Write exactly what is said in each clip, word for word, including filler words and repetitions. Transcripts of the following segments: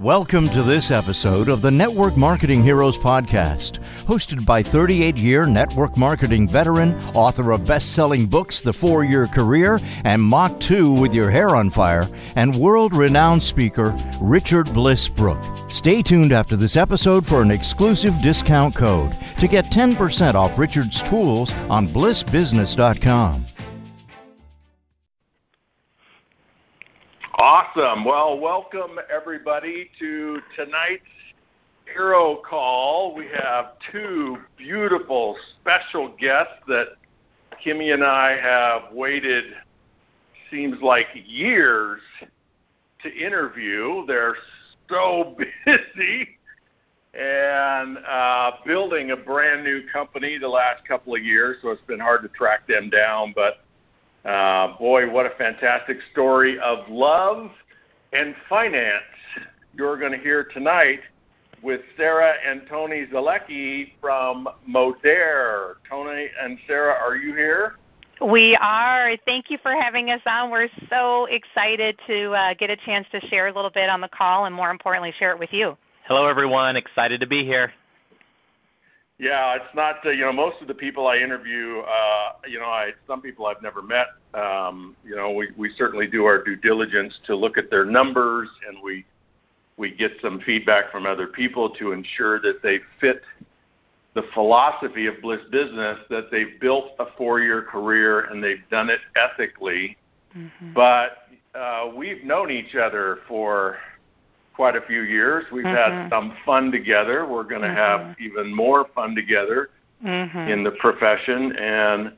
Welcome to this episode of the Network Marketing Heroes Podcast, hosted by thirty-eight-year network marketing veteran, author of best-selling books The Four-Year Career and Mach two With Your Hair on Fire, and world-renowned speaker Richard Bliss Brooke. Stay tuned after this episode for an exclusive discount code to get ten percent off Richard's tools on Bliss Business dot com. Awesome. Well, welcome everybody to tonight's Hero Call. We have two beautiful special guests that Kimmy and I have waited, seems like years, to interview. They're so busy and uh, building a brand new company the last couple of years, so it's been hard to track them down, but Uh, boy, what a fantastic story of love and finance you're going to hear tonight with Sarah and Tony Zolecki from Modere. Tony and Sarah, are you here? We are. Thank you for having us on. We're so excited to uh, get a chance to share a little bit on the call and, more importantly, share it with you. Hello, everyone. Excited to be here. Yeah, it's not, uh, you know, most of the people I interview, uh, you know, I, some people I've never met. Um, you know, we, we certainly do our due diligence to look at their numbers, and we we get some feedback from other people to ensure that they fit the philosophy of Bliss Business, that they've built a four-year career and they've done it ethically. Mm-hmm. But uh, we've known each other for quite a few years. We've mm-hmm. had some fun together. We're going to mm-hmm. have even more fun together mm-hmm. in the profession. And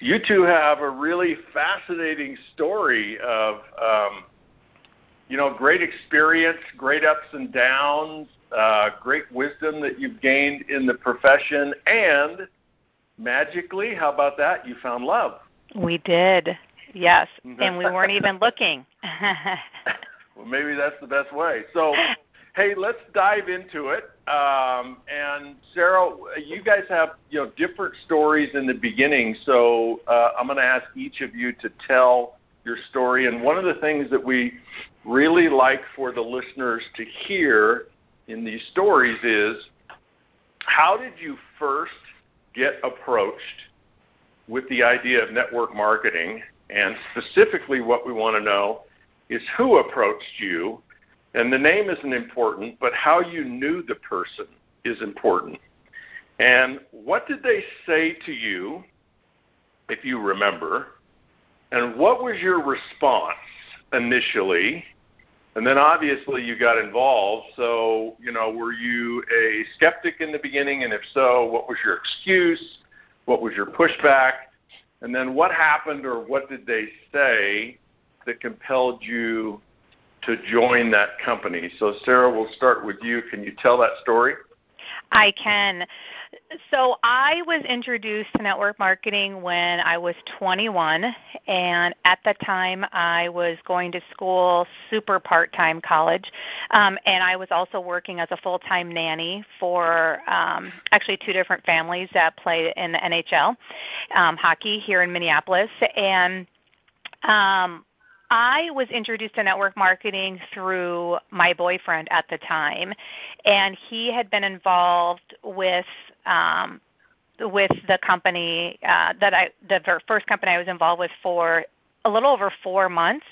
you two have a really fascinating story of, um, you know, great experience, great ups and downs, uh, great wisdom that you've gained in the profession. And magically, how about that? You found love. We did. Yes. And we weren't even looking. Well, maybe that's the best way. So, hey, let's dive into it. Um, and, Sarah, you guys have, you know, different stories in the beginning, so uh, I'm going to ask each of you to tell your story. And one of the things that we really like for the listeners to hear in these stories is, how did you first get approached with the idea of network marketing? And specifically what we want to know is who approached you, and the name isn't important, but how you knew the person is important. And what did they say to you, if you remember, and what was your response initially? And then obviously you got involved, so, you know, were you a skeptic in the beginning, and if so, what was your excuse, what was your pushback, and then what happened or what did they say that compelled you to join that company? So, Sarah, we'll start with you. Can you tell that story? I can. So I was introduced to network marketing when I was twenty-one, and at that time I was going to school super part-time college, um, and I was also working as a full-time nanny for um, actually two different families that played in the N H L, um, hockey here in Minneapolis, and um I was introduced to network marketing through my boyfriend at the time, and he had been involved with um, with the company uh, that I the first company I was involved with for a little over four months,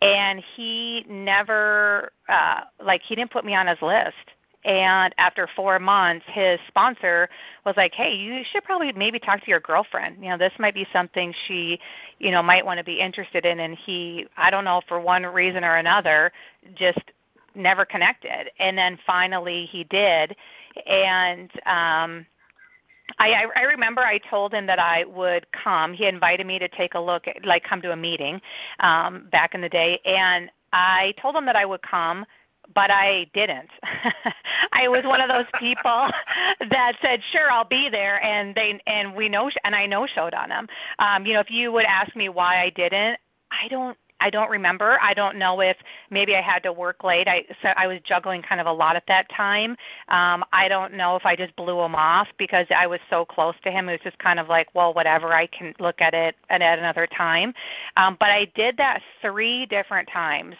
and he never uh, like he didn't put me on his list. And after four months, his sponsor was like, hey, you should probably maybe talk to your girlfriend. You know, this might be something she, you know, might want to be interested in. And he, I don't know, for one reason or another, just never connected. And then finally he did. And um, I, I remember I told him that I would come. He invited me to take a look, at, like come to a meeting um, back in the day. And I told him that I would come. But I didn't. I was one of those people that said, "Sure, I'll be there," and they and we know and I no showed on them. Um, you know, if you would ask me why I didn't, I don't. I don't remember. I don't know if maybe I had to work late. I so I was juggling kind of a lot at that time. Um, I don't know if I just blew him off because I was so close to him. It was just kind of like, well, whatever. I can look at it at another time. Um, but I did that three different times.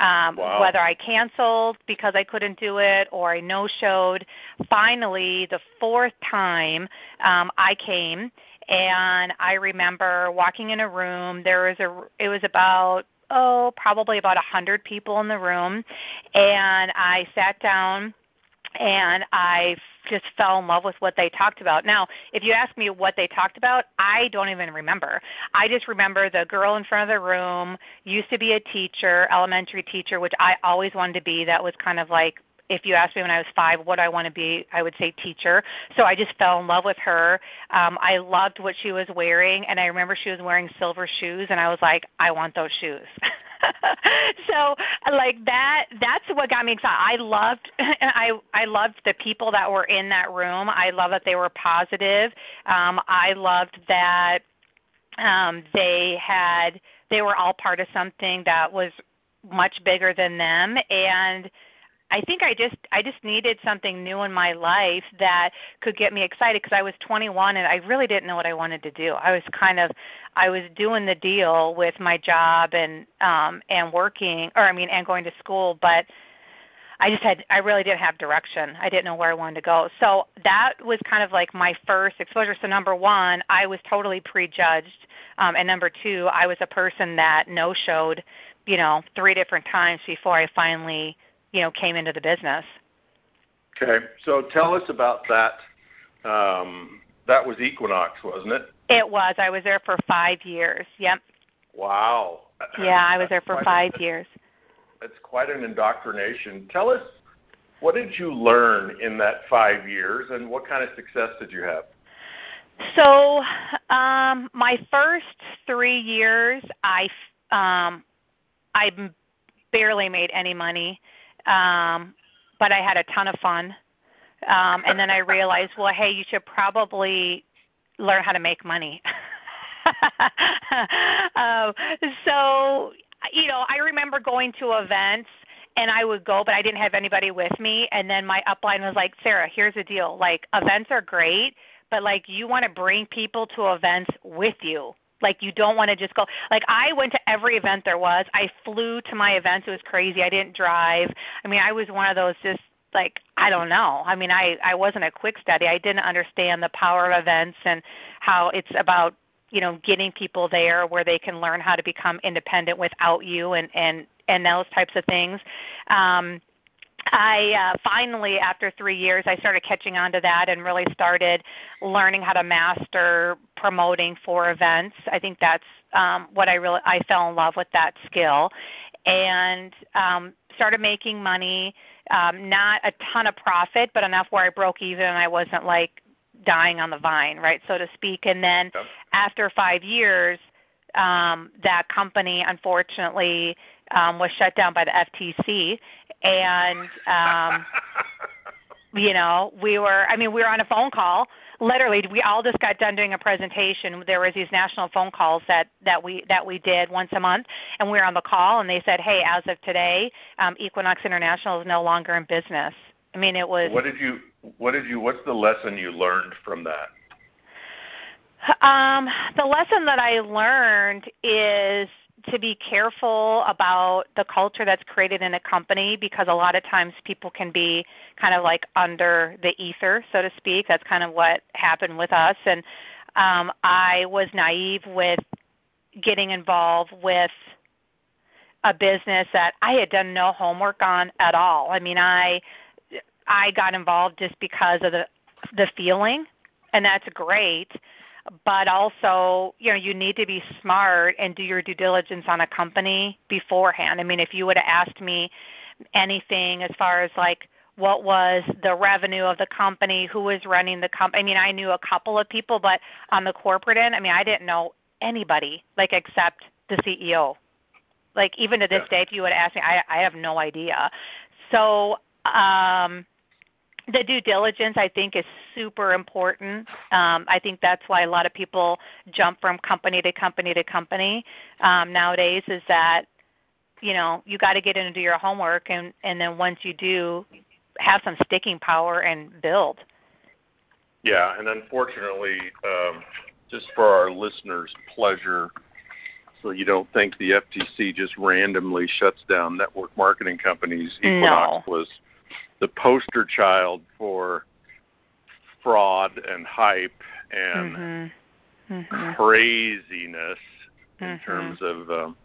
um, wow. whether I canceled because I couldn't do it or I no-showed. Finally, the fourth time um, I came, and I remember walking in a room. There was a, it was about, oh, probably about one hundred people in the room, and I sat down, and I just fell in love with what they talked about. Now, if you ask me what they talked about, I don't even remember. I just remember the girl in front of the room used to be a teacher, elementary teacher, which I always wanted to be. That was kind of like, if you asked me when I was five what I want to be, I would say teacher. So I just fell in love with her. Um, I loved what she was wearing, and I remember she was wearing silver shoes, and I was like, I want those shoes. So like that, that's what got me excited. I loved, I, I loved the people that were in that room. I loved that they were positive. Um, I loved that um, they had, they were all part of something that was much bigger than them, and I think I just I just needed something new in my life that could get me excited, because I was twenty-one and I really didn't know what I wanted to do. I was kind of I was doing the deal with my job and um, and working or I mean and going to school, but I just had I really didn't have direction. I didn't know where I wanted to go. So that was kind of like my first exposure. So number one, I was totally prejudged, um, and number two, I was a person that no-showed, you know, three different times before I finally, you know, came into the business. Okay. So tell us about that. Um, that was Equinox, wasn't it? It was. I was there for five years. Yep. Wow. Yeah, I was there for five a, years. That's quite an indoctrination. Tell us, what did you learn in that five years, and what kind of success did you have? So um, my first three years, I, um, I barely made any money. Um, but I had a ton of fun. Um, and then I realized, well, hey, you should probably learn how to make money. um, so, you know, I remember going to events, and I would go, but I didn't have anybody with me. And then my upline was like, Sarah, here's the deal. Like, events are great, but, like, you want to bring people to events with you. Like, you don't want to just go. Like, I went to every event there was. I flew to my events. It was crazy. I didn't drive. I mean, I was one of those just, like, I don't know. I mean, I, I wasn't a quick study. I didn't understand the power of events and how it's about, you know, getting people there where they can learn how to become independent without you and, and, and those types of things. Um, I uh, finally, after three years, I started catching on to that and really started learning how to master promoting for events. I think that's um, what I really, I fell in love with that skill, and um, started making money, um, not a ton of profit, but enough where I broke even and I wasn't like dying on the vine, right, so to speak. And then yep. after five years, um, that company, unfortunately, um, was shut down by the F T C. And, um, you know, we were, I mean, we were on a phone call. Literally, we all just got done doing a presentation. There was these national phone calls that, that we that we did once a month, and we were on the call, and they said, hey, as of today, um, Equinox International is no longer in business. I mean, it was. What did you, what did you, what's the lesson you learned from that? Um, the lesson that I learned is to be careful about the culture that's created in a company, because a lot of times people can be kind of like under the ether, so to speak. That's kind of what happened with us. And um, I was naive with getting involved with a business that I had done no homework on at all. I mean, I I got involved just because of the the feeling, and that's great. But also, you know, you need to be smart and do your due diligence on a company beforehand. I mean, if you would have asked me anything as far as, like, what was the revenue of the company, who was running the company. I mean, I knew a couple of people, but on the corporate end, I mean, I didn't know anybody, like, except the C E O. Like, even to this yeah. day, if you would ask me, I, I have no idea. So um the due diligence, I think, is super important. Um, I think that's why a lot of people jump from company to company to company um, nowadays, is that, you know, you got to get in and do your homework, and, and then once you do, have some sticking power and build. Yeah, and unfortunately, um, just for our listeners' pleasure, so you don't think the F T C just randomly shuts down network marketing companies. Equinox no. was the poster child for fraud and hype and mm-hmm. Mm-hmm. craziness in mm-hmm. terms of um,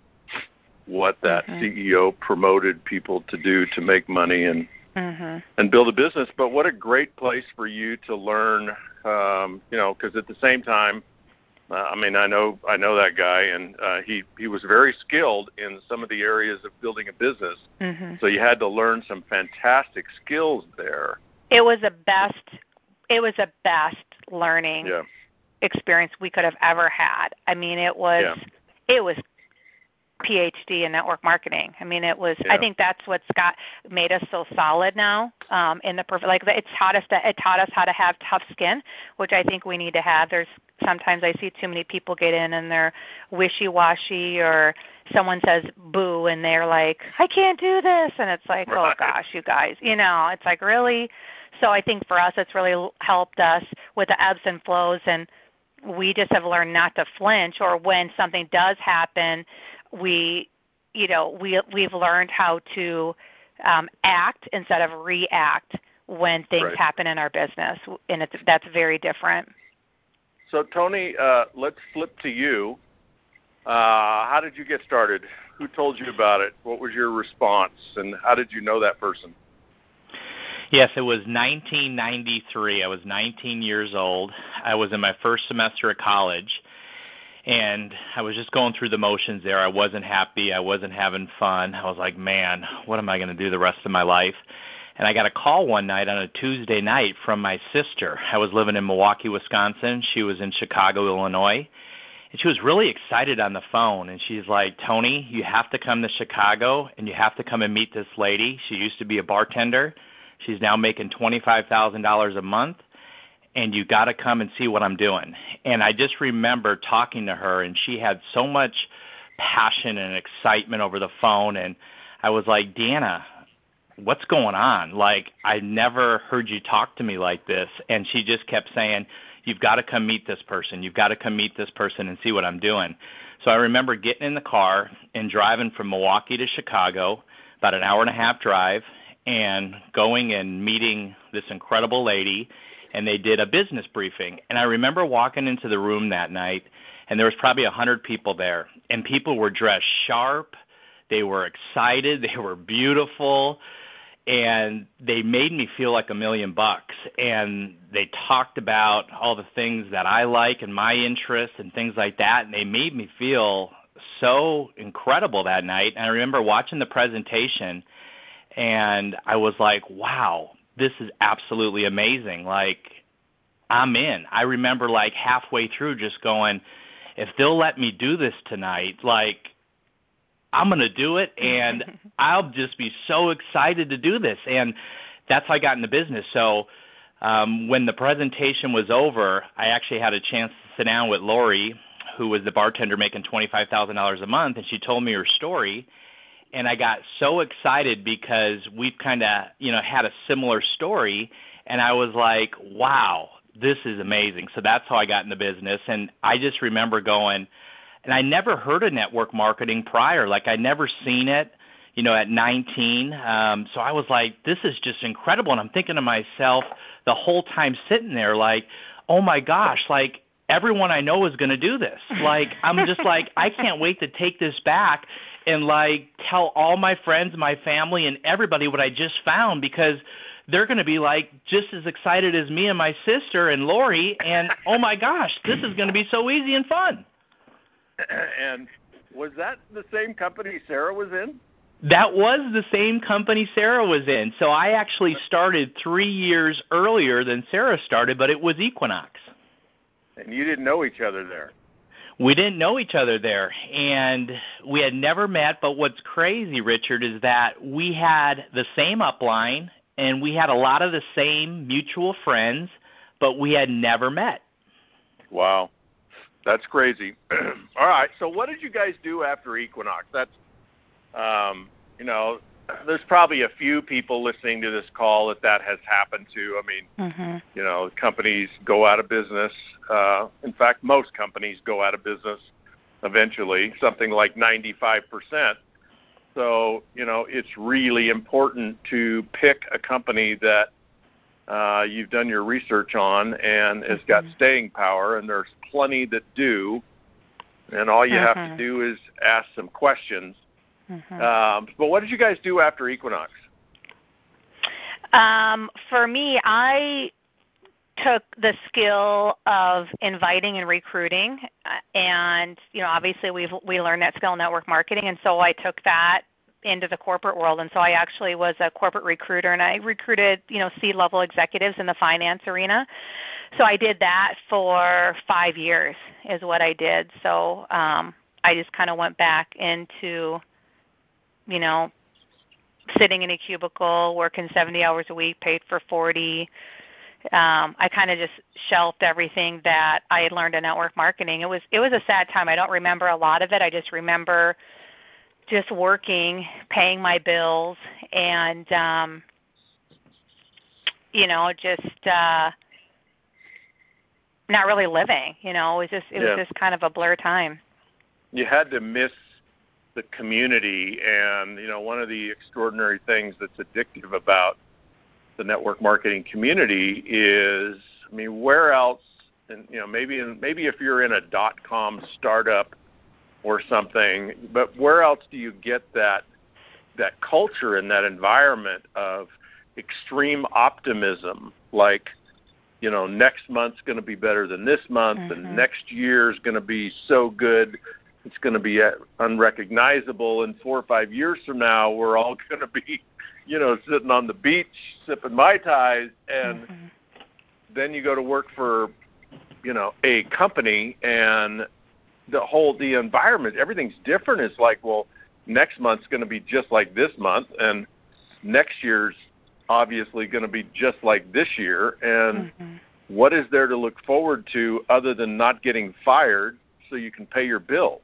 what that mm-hmm. C E O promoted people to do to make money and mm-hmm. and build a business. But what a great place for you to learn, um, you know, because at the same time, Uh, I mean, I know I know that guy, and uh, he, he was very skilled in some of the areas of building a business. Mm-hmm. So you had to learn some fantastic skills there. It was the best. It was the best learning yeah. experience we could have ever had. I mean, it was yeah. it was P H D in network marketing. I mean, it was. Yeah. I think that's what Scott made us so solid now. Um, in the like, it taught us to, it taught us how to have tough skin, which I think we need to have. There's Sometimes I see too many people get in and they're wishy-washy, or someone says boo and they're like, I can't do this. And it's like, right. oh, gosh, you guys, you know, it's like really. So I think for us it's really helped us with the ebbs and flows, and we just have learned not to flinch, or when something does happen, we, you know, we, we've learned how to um, act instead of react when things right. happen in our business, and it's, that's very different. So, Tony, uh, let's flip to you. Uh, how did you get started? Who told you about it? What was your response, and how did you know that person? Yes, it was nineteen ninety-three. I was nineteen years old. I was in my first semester of college, and I was just going through the motions there. I wasn't happy. I wasn't having fun. I was like, man, what am I going to do the rest of my life? And I got a call one night on a Tuesday night from my sister. I was living in Milwaukee, Wisconsin. She was in Chicago, Illinois. And she was really excited on the phone. And she's like, Tony, you have to come to Chicago, and you have to come and meet this lady. She used to be a bartender. She's now making twenty-five thousand dollars a month. And you got to come and see what I'm doing. And I just remember talking to her, and she had so much passion and excitement over the phone. And I was like, Deanna, what's going on? Like, I never heard you talk to me like this. And she just kept saying, you've got to come meet this person. You've got to come meet this person and see what I'm doing. So I remember getting in the car and driving from Milwaukee to Chicago, about an hour and a half drive, and going and meeting this incredible lady. And they did a business briefing. And I remember walking into the room that night, and there was probably one hundred people there. And people were dressed sharp. They were excited. They were beautiful. And they made me feel like a million bucks. And they talked about all the things that I like and my interests and things like that. And they made me feel so incredible that night. And I remember watching the presentation, and I was like, wow, this is absolutely amazing. Like, I'm in. I remember like halfway through just going, if they'll let me do this tonight, like, I'm going to do it, and I'll just be so excited to do this. And that's how I got into business. So um, when the presentation was over, I actually had a chance to sit down with Lori, who was the bartender making twenty-five thousand dollars a month, and she told me her story. And I got so excited because we've kind of, you know, had a similar story, and I was like, wow, this is amazing. So that's how I got into business. And I just remember going, and I never heard of network marketing prior. Like, I never seen it, you know, at nineteen. Um, so I was like, this is just incredible. And I'm thinking to myself the whole time sitting there like, oh, my gosh, like everyone I know is going to do this. Like, I'm just like, I can't wait to take this back and, like, tell all my friends, my family, and everybody what I just found, because they're going to be, like, just as excited as me and my sister and Lori. And, oh, my gosh, this is going to be so easy and fun. And was that the same company Sarah was in? That was the same company Sarah was in. So I actually started three years earlier than Sarah started, but it was Equinox. And you didn't know each other there. We didn't know each other there, and we had never met. But what's crazy, Richard, is that we had the same upline, and we had a lot of the same mutual friends, but we had never met. Wow. That's crazy. All right. So what did you guys do after Equinox? That's, um, you know, there's probably a few people listening to this call that that has happened to. I mean, mm-hmm. you know, companies go out of business. Uh, in fact, most companies go out of business eventually, something like ninety-five percent. So, you know, it's really important to pick a company that uh, you've done your research on and has mm-hmm. got staying power, and there's plenty that do. And all you mm-hmm. have to do is ask some questions. Mm-hmm. Um, but what did you guys do after Equinox? Um, for me, I took the skill of inviting and recruiting, and you know, obviously we've we learned that skill in network marketing, and so I took that into the corporate world. And so I actually was a corporate recruiter, and I recruited, you know, C-level executives in the finance arena. So I did that for five years is what I did. So um, I just kind of went back into, you know, sitting in a cubicle, working seventy hours a week, paid for forty. Um, I kind of just shelved everything that I had learned in network marketing. It was it was a sad time. I don't remember a lot of it. I just remember just working, paying my bills, and, um, you know, just uh, not really living. You know, it was just, it yeah. was just kind of a blur time. You had to miss the community, and, you know, one of the extraordinary things that's addictive about the network marketing community is, I mean, where else, and, you know, maybe in, maybe if you're in a dot-com startup or something, but where else do you get that that culture and that environment of extreme optimism, like, you know, next month's going to be better than this month, mm-hmm. and next year's going to be so good, it's going to be unrecognizable, and four or five years from now, we're all going to be, you know, sitting on the beach, sipping Mai Tais, and mm-hmm. then you go to work for, you know, a company, and the whole, the environment, everything's different. It's like, well, next month's going to be just like this month, and next year's obviously going to be just like this year, and mm-hmm. what is there to look forward to other than not getting fired so you can pay your bills?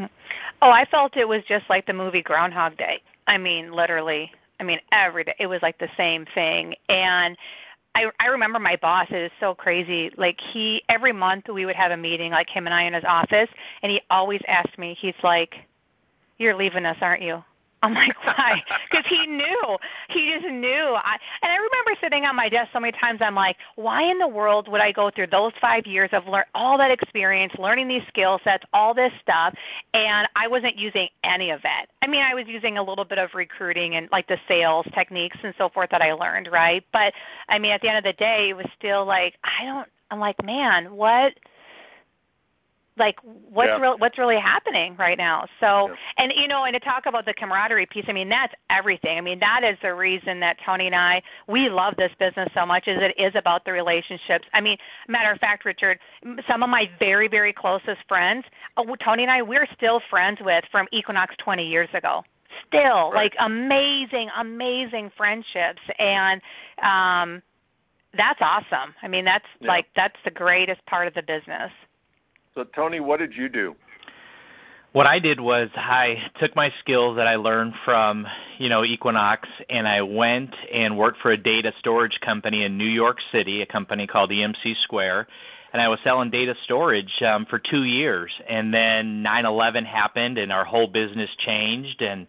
Oh, I felt it was just like the movie Groundhog Day. I mean, literally, I mean, every day, it was like the same thing. And I, I remember my boss, it is so crazy, like he, every month we would have a meeting, like him and I in his office, and he always asked me, he's like, "You're leaving us, aren't you?" I'm like, "Why?" Because he knew. He just knew. I, and I remember sitting on my desk so many times, I'm like, why in the world would I go through those five years of learn all that experience, learning these skill sets, all this stuff, and I wasn't using any of it? I mean, I was using a little bit of recruiting and, like, the sales techniques and so forth that I learned, right? But, I mean, at the end of the day, it was still like, I don't – I'm like, man, what – like what's yeah. real, what's really happening right now? So, yeah. and you know, and to talk about the camaraderie piece, I mean, that's everything. I mean, that is the reason that Tony and I, we love this business so much, is it is about the relationships. I mean, matter of fact, Richard, some of my very, very closest friends, Tony and I, we're still friends with from Equinox twenty years ago. Still, right. like amazing, amazing friendships. And um, that's awesome. I mean, that's yeah. like, that's the greatest part of the business. So, Tony, what did you do? What I did was I took my skills that I learned from, you know, Equinox, and I went and worked for a data storage company in New York City, a company called E M C Square, and I was selling data storage um, for two years. And then nine eleven happened, and our whole business changed, and,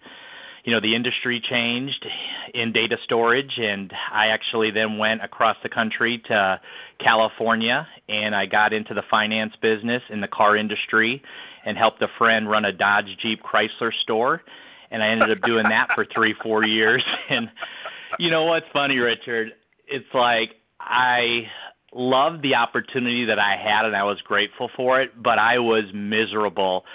you know, the industry changed in data storage, and I actually then went across the country to California, and I got into the finance business in the car industry and helped a friend run a Dodge, Jeep, Chrysler store, and I ended up doing that for three, four years. And you know what's funny, Richard? It's like I loved the opportunity that I had, and I was grateful for it, but I was miserable.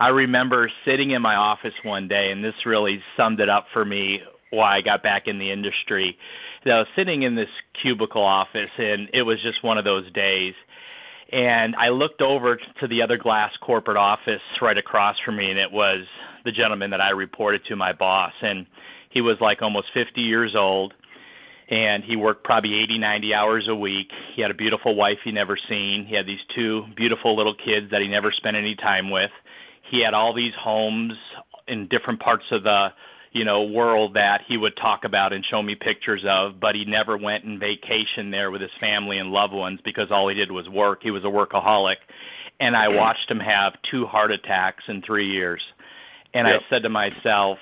I remember sitting in my office one day, and this really summed it up for me why I got back in the industry. And I was sitting in this cubicle office, and it was just one of those days. And I looked over to the other glass corporate office right across from me, and it was the gentleman that I reported to, my boss. And he was like almost fifty years old, and he worked probably eighty, ninety hours a week. He had a beautiful wife he'd never seen. He had these two beautiful little kids that he never spent any time with. He had all these homes in different parts of the you know, world that he would talk about and show me pictures of, but he never went and vacationed there with his family and loved ones because all he did was work. He was a workaholic. And I watched him have two heart attacks in three years. And yep. I said to myself,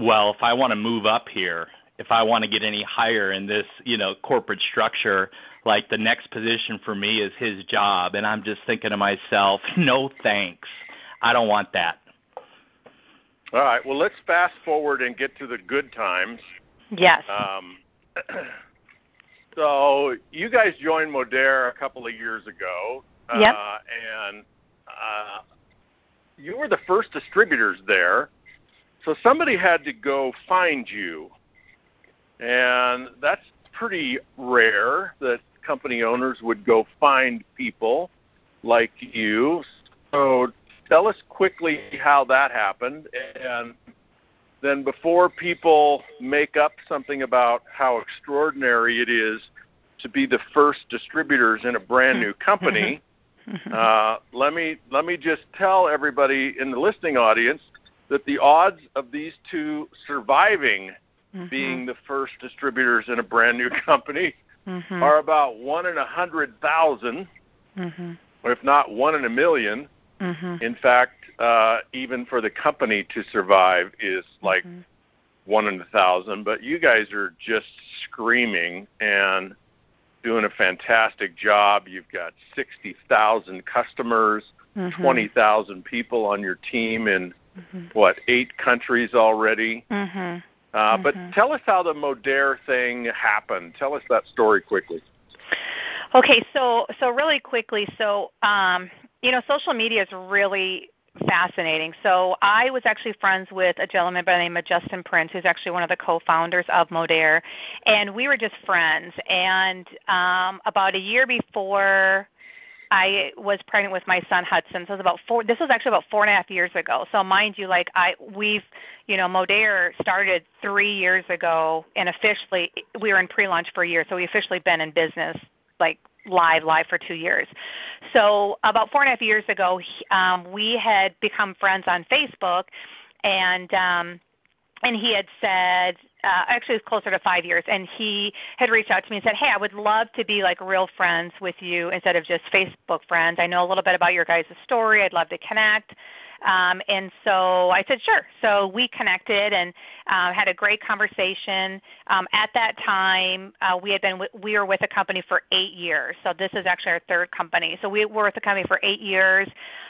well, if I want to move up here, if I want to get any higher in this, you know, corporate structure, like the next position for me is his job. And I'm just thinking to myself, no thanks. I don't want that. All right. Well, let's fast forward and get to the good times. Yes. Um, so you guys joined Modere a couple of years ago. Yep. Uh, and uh, you were the first distributors there. So somebody had to go find you. And that's pretty rare that company owners would go find people like you. So tell us quickly how that happened. And then before people make up something about how extraordinary it is to be the first distributors in a brand new company, uh, let me let me just tell everybody in the listening audience that the odds of these two surviving Mm-hmm. being the first distributors in a brand new company mm-hmm. are about one in a hundred thousand, mm-hmm. or if not one in a million. Mm-hmm. In fact, uh, even for the company to survive is like mm-hmm. one in a thousand. But you guys are just screaming and doing a fantastic job. You've got sixty thousand customers, mm-hmm. twenty thousand people on your team in, mm-hmm. what, eight countries already? Mm-hmm. Uh, but mm-hmm. tell us how the Modere thing happened. Tell us that story quickly. Okay, so so really quickly, so, um, you know, social media is really fascinating. So I was actually friends with a gentleman by the name of Justin Prince, who's actually one of the co-founders of Modere, and we were just friends. And um, about a year before I was pregnant with my son Hudson. So it was about four. This was actually about four and a half years ago. So mind you, like I, we've, you know, Modere started three years ago, and officially we were in pre-launch for a year. So we officially been in business like live, live for two years. So about four and a half years ago, um, we had become friends on Facebook, and um, and he had said. Uh, actually, it was closer to five years, and he had reached out to me and said, hey, I would love to be like real friends with you instead of just Facebook friends. I know a little bit about your guys' story. I'd love to connect. Um, and so I said, sure. So we connected and uh, had a great conversation. Um, at that time, uh, we had been w- we were with a company for eight years. So this is actually our third company. So we were with the company for eight years.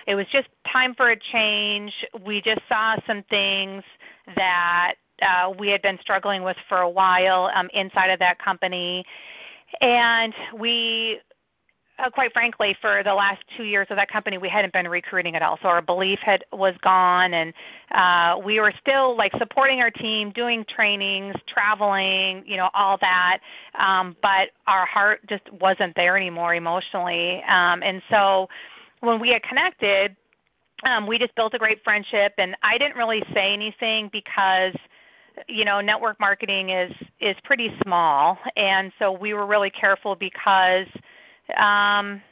It was just time for a change. We just saw some things that Uh, we had been struggling with for a while um, inside of that company. And we, uh, quite frankly, for the last two years of that company, we hadn't been recruiting at all. So our belief had was gone, and uh, we were still, like, supporting our team, doing trainings, traveling, you know, all that. Um, but our heart just wasn't there anymore emotionally. Um, and so when we had connected, um, we just built a great friendship, and I didn't really say anything because – you know, network marketing is, is pretty small, and so we were really careful because, um,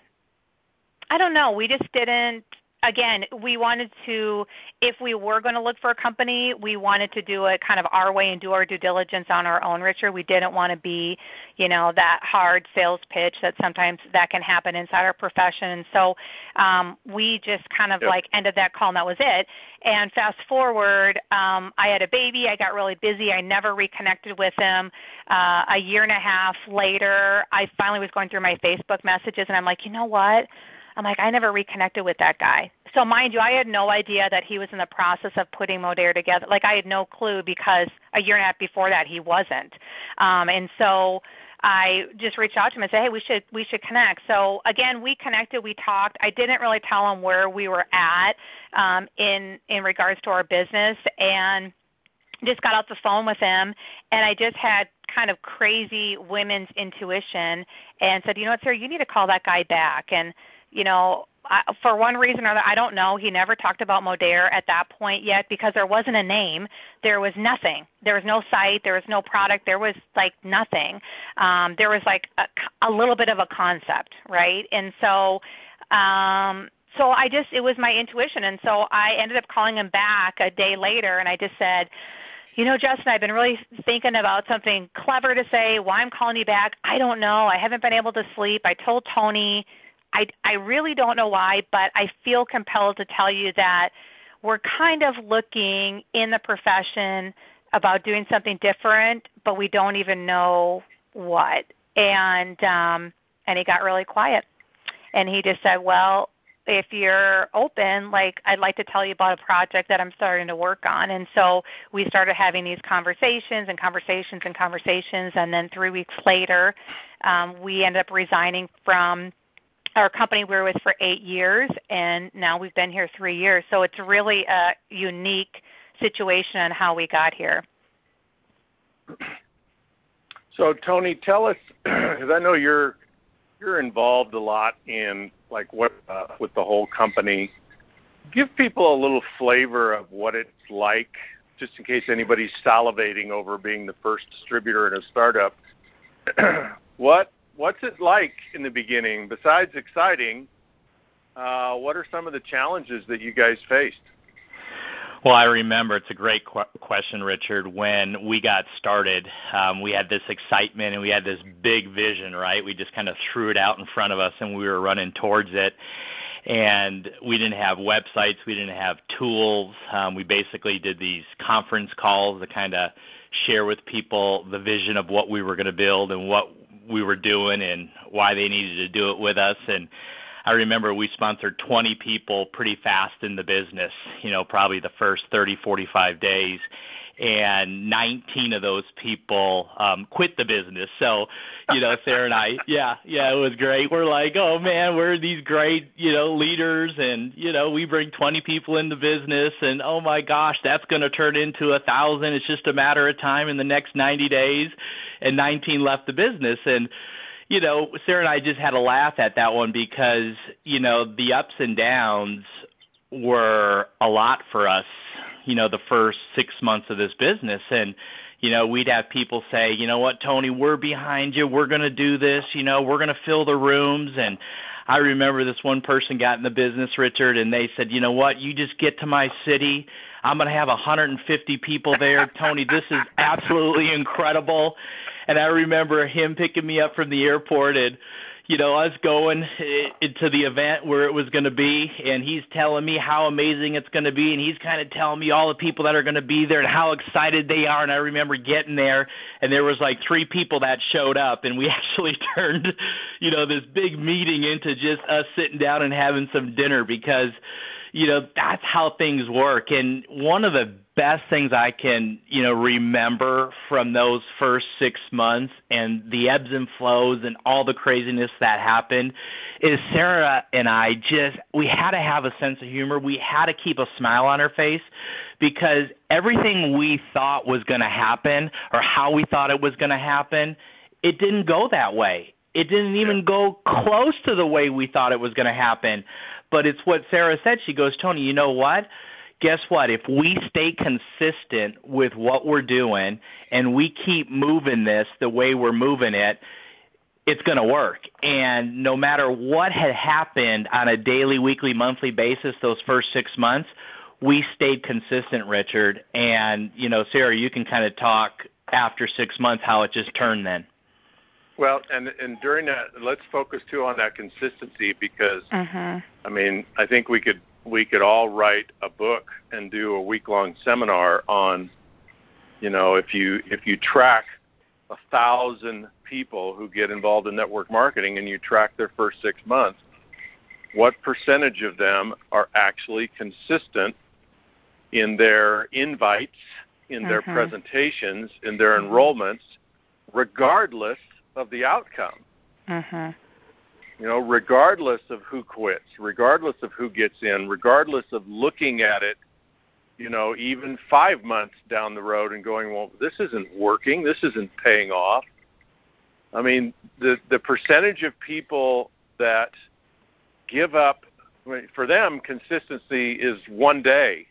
I don't know, we just didn't, again, we wanted to, if we were going to look for a company, we wanted to do it kind of our way and do our due diligence on our own, Richard. We didn't want to be, you know, that hard sales pitch that sometimes that can happen inside our profession. And so um, we just kind of yep. like ended that call, and that was it. And fast forward, um, I had a baby. I got really busy. I never reconnected with him. Uh, a year and a half later, I finally was going through my Facebook messages, and I'm like, you know what? I'm like, I never reconnected with that guy. So mind you, I had no idea that he was in the process of putting Modere together. Like, I had no clue because a year and a half before that, he wasn't. Um, and so I just reached out to him and said, hey, we should we should connect. So, again, we connected. We talked. I didn't really tell him where we were at um, in, in regards to our business, and just got off the phone with him, and I just had kind of crazy women's intuition and said, you know what, Sarah, you need to call that guy back. And you know, I, for one reason or another, I don't know, he never talked about Modere at that point yet because there wasn't a name. There was nothing. There was no site. There was no product. There was, like, nothing. Um, there was, like, a, a little bit of a concept, right? And so um, So I just, it was my intuition. And so I ended up calling him back a day later, and I just said, you know, Justin, I've been really thinking about something clever to say, why I'm calling you back. I don't know. I haven't been able to sleep. I told Tony, I, I really don't know why, but I feel compelled to tell you that we're kind of looking in the profession about doing something different, but we don't even know what. And um, and he got really quiet. And he just said, well, if you're open, like, I'd like to tell you about a project that I'm starting to work on. And so we started having these conversations and conversations and conversations. And then three weeks later, um, we ended up resigning from our company we were with for eight years. And now we've been here three years. So it's really a unique situation on how we got here. So, Tony, tell us, because I know you're you're involved a lot in, like, what uh, with the whole company. Give people a little flavor of what it's like, just in case anybody's salivating over being the first distributor in a startup. What what's it like in the beginning? Besides exciting, uh, what are some of the challenges that you guys faced? Well, I remember, it's a great qu- question, Richard. When we got started, um, we had this excitement and we had this big vision, right? We just kind of threw it out in front of us and we were running towards it. And we didn't have websites. We didn't have tools. Um, we basically did these conference calls to kind of share with people the vision of what we were going to build and what we were doing and why they needed to do it with us. And I remember we sponsored twenty people pretty fast in the business, you know, probably the first thirty, forty-five days, and nineteen of those people um, quit the business. So, you know, Sarah and I, yeah, yeah, it was great. We're like, oh, man, we're these great, you know, leaders, and, you know, we bring twenty people in the business, and, oh, my gosh, that's going to turn into a thousand. It's just a matter of time in the next ninety days, and nineteen left the business. And, you know, Sarah and I just had a laugh at that one because, you know, the ups and downs were a lot for us, you know, the first six months of this business. And, you know, we'd have people say, you know what, Tony, we're behind you. We're going to do this. You know, we're going to fill the rooms. And I remember this one person got in the business, Richard, and they said, you know what, you just get to my city. I'm going to have one hundred fifty people there. Tony, this is absolutely incredible. And I remember him picking me up from the airport and, you know, us going to the event where it was going to be, and he's telling me how amazing it's going to be, and he's kind of telling me all the people that are going to be there and how excited they are. And I remember getting there, and there was like three people that showed up, and we actually turned, you know, this big meeting into just us sitting down and having some dinner because, you know, that's how things work. And one of the best things I can, you know, remember from those first six months and the ebbs and flows and all the craziness that happened is Sarah and I just, we had to have a sense of humor. We had to keep a smile on our face because everything we thought was going to happen or how we thought it was going to happen, it didn't go that way. It didn't even go close to the way we thought it was going to happen. But it's what Sarah said. She goes, Tony, you know what? Guess what? If we stay consistent with what we're doing and we keep moving this the way we're moving it, it's going to work. And no matter what had happened on a daily, weekly, monthly basis those first six months, we stayed consistent, Richard. And, you know, Sarah, you can kind of talk after six months how it just turned then. Well, and, and during that, let's focus, too, on that consistency because, uh-huh. I mean, I think we could – we could all write a book and do a week-long seminar on, you know, if you if you track a thousand people who get involved in network marketing and you track their first six months, what percentage of them are actually consistent in their invites, in their mm-hmm. presentations, in their mm-hmm. enrollments, regardless of the outcome? Mm-hmm. You know, regardless of who quits, regardless of who gets in, regardless of looking at it, you know, even five months down the road and going, well, this isn't working, this isn't paying off. I mean, the, the percentage of people that give up, I mean, for them, consistency is one day.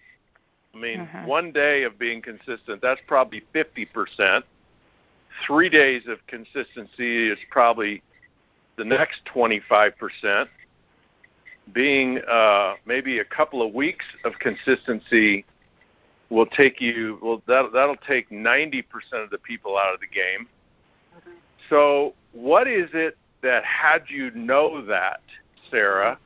I mean, mm-hmm. one day of being consistent, that's probably fifty percent. Three days of consistency is probably the next twenty-five percent, being uh, maybe a couple of weeks of consistency will take you, well, that, that'll take ninety percent of the people out of the game. Mm-hmm. So what is it that had you know that, Sarah,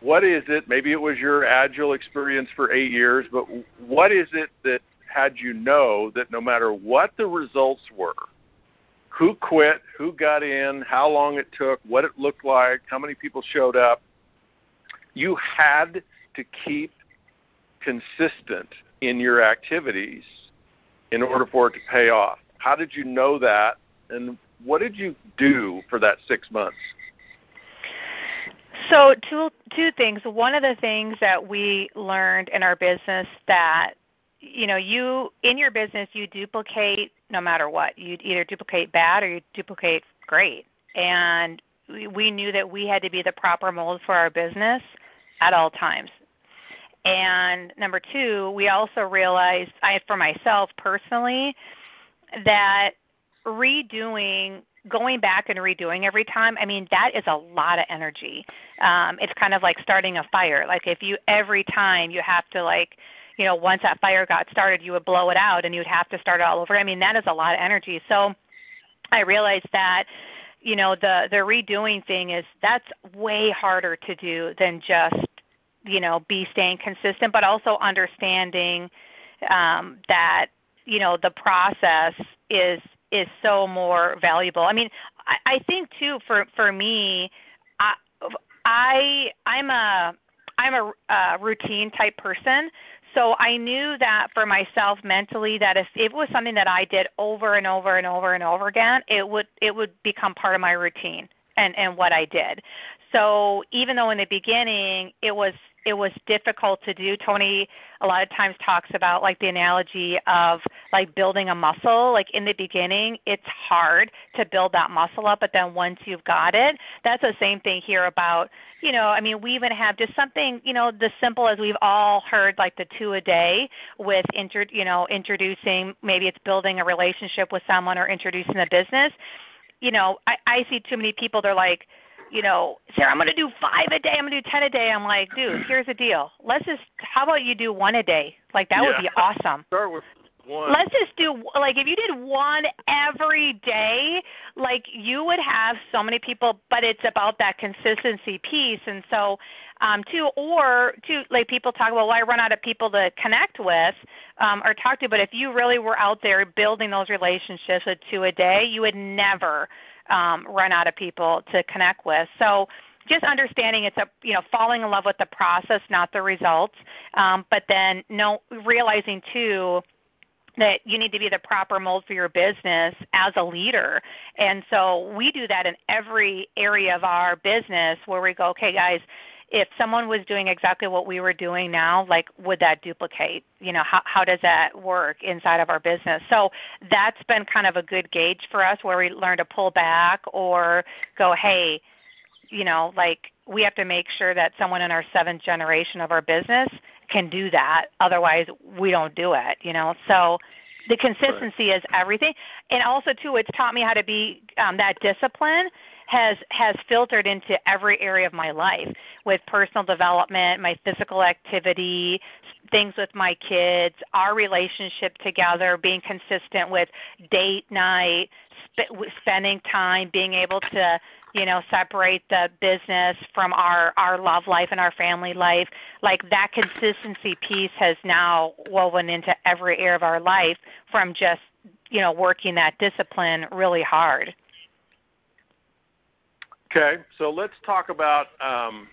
what is it, maybe it was your Agile experience for eight years, but what is it that had you know that no matter what the results were, who quit, who got in, how long it took, what it looked like, how many people showed up, you had to keep consistent in your activities in order for it to pay off? How did you know that, and what did you do for that six months? So two two things. One of the things that we learned in our business that, you know, you in your business you duplicate no matter what. You either duplicate bad or you duplicate great. And we, we knew that we had to be the proper mold for our business at all times. And number two, we also realized, I for myself personally, that redoing going back and redoing every time, I mean, that is a lot of energy. Um, it's kind of like starting a fire. Like if you every time you have to like, you know, once that fire got started, you would blow it out and you would have to start it all over. I mean, that is a lot of energy. So I realized that, you know, the, the redoing thing is that's way harder to do than just, you know, be staying consistent, but also understanding um, that, you know, the process is is so more valuable. I mean, I, I think too. For, for me, I, I I'm a I'm a, a routine type person. So I knew that for myself mentally that if it was something that I did over and over and over and over again, it would it would become part of my routine and, and what I did. So even though in the beginning it was it was difficult to do, Tony a lot of times talks about like the analogy of like building a muscle. Like in the beginning, it's hard to build that muscle up, but then once you've got it, that's the same thing here about, you know, I mean, we even have just something, you know, as simple as we've all heard like the two a day with, inter, you know, introducing, maybe it's building a relationship with someone or introducing a business. You know, I, I see too many people, they're like, you know, Sarah, I'm going to do five a day. I'm going to do ten a day. I'm like, dude, here's the deal. Let's just, how about you do one a day? Like, that yeah. would be awesome. Start with one. Let's just do, like, if you did one every day, like, you would have so many people, but it's about that consistency piece. And so, um, too, or, too, like, people talk about, well, I run out of people to connect with um, or talk to, but if you really were out there building those relationships with two a day, you would never Um, run out of people to connect with. So just understanding it's a, you know, falling in love with the process, not the results, um, but then no, realizing too that you need to be the proper mold for your business as a leader. And so we do that in every area of our business where we go, okay, guys, if someone was doing exactly what we were doing now, like would that duplicate? You know, how how does that work inside of our business? So that's been kind of a good gauge for us where we learn to pull back or go, hey, you know, like we have to make sure that someone in our seventh generation of our business can do that. Otherwise, we don't do it, you know. So the consistency is everything. And also, too, it's taught me how to be um, that discipline has has filtered into every area of my life with personal development, my physical activity, things with my kids, our relationship together, being consistent with date night, sp- spending time, being able to, you know, separate the business from our, our love life and our family life. Like that consistency piece has now woven into every area of our life from just, you know, working that discipline really hard. Okay, so let's talk about, um,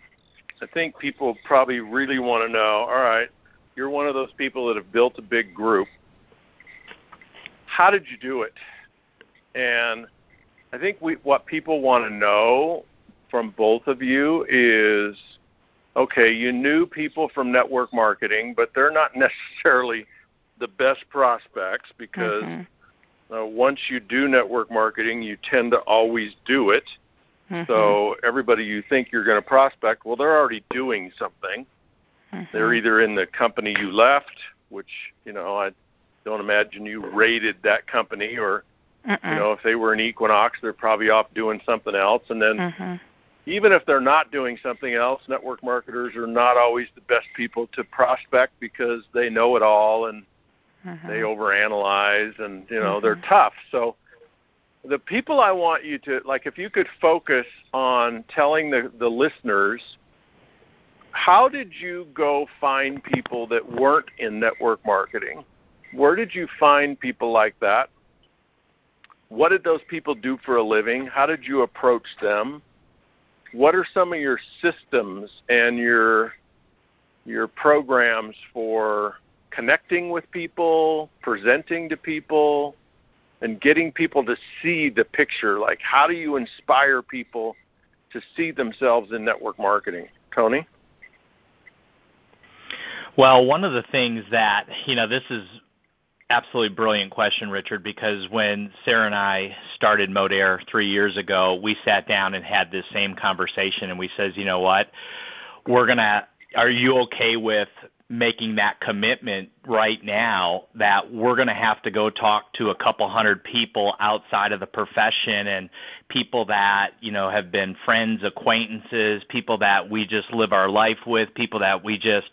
I think people probably really want to know, all right, you're one of those people that have built a big group. How did you do it? And I think we, what people want to know from both of you is, okay, you knew people from network marketing, but they're not necessarily the best prospects because mm-hmm. uh, once you do network marketing, you tend to always do it. Mm-hmm. So everybody you think you're going to prospect, well, they're already doing something. Mm-hmm. They're either in the company you left, which, you know, I don't imagine you raided that company or, Mm-mm. you know, if they were an Equinox, they're probably off doing something else. And then mm-hmm. even if they're not doing something else, network marketers are not always the best people to prospect because they know it all and mm-hmm. they overanalyze and, you know, mm-hmm. they're tough. So the people I want you to, like, if you could focus on telling the, the listeners, how did you go find people that weren't in network marketing? Where did you find people like that? What did those people do for a living? How did you approach them? What are some of your systems and your your programs for connecting with people, presenting to people, and getting people to see the picture? Like, how do you inspire people to see themselves in network marketing? Tony? Well, one of the things that, you know, this is absolutely brilliant question, Richard, because when Sarah and I started Modere three years ago, we sat down and had this same conversation, and we says, you know what, we're going to, are you okay with making that commitment right now that we're going to have to go talk to a couple hundred people outside of the profession and people that, you know, have been friends, acquaintances, people that we just live our life with, people that we just,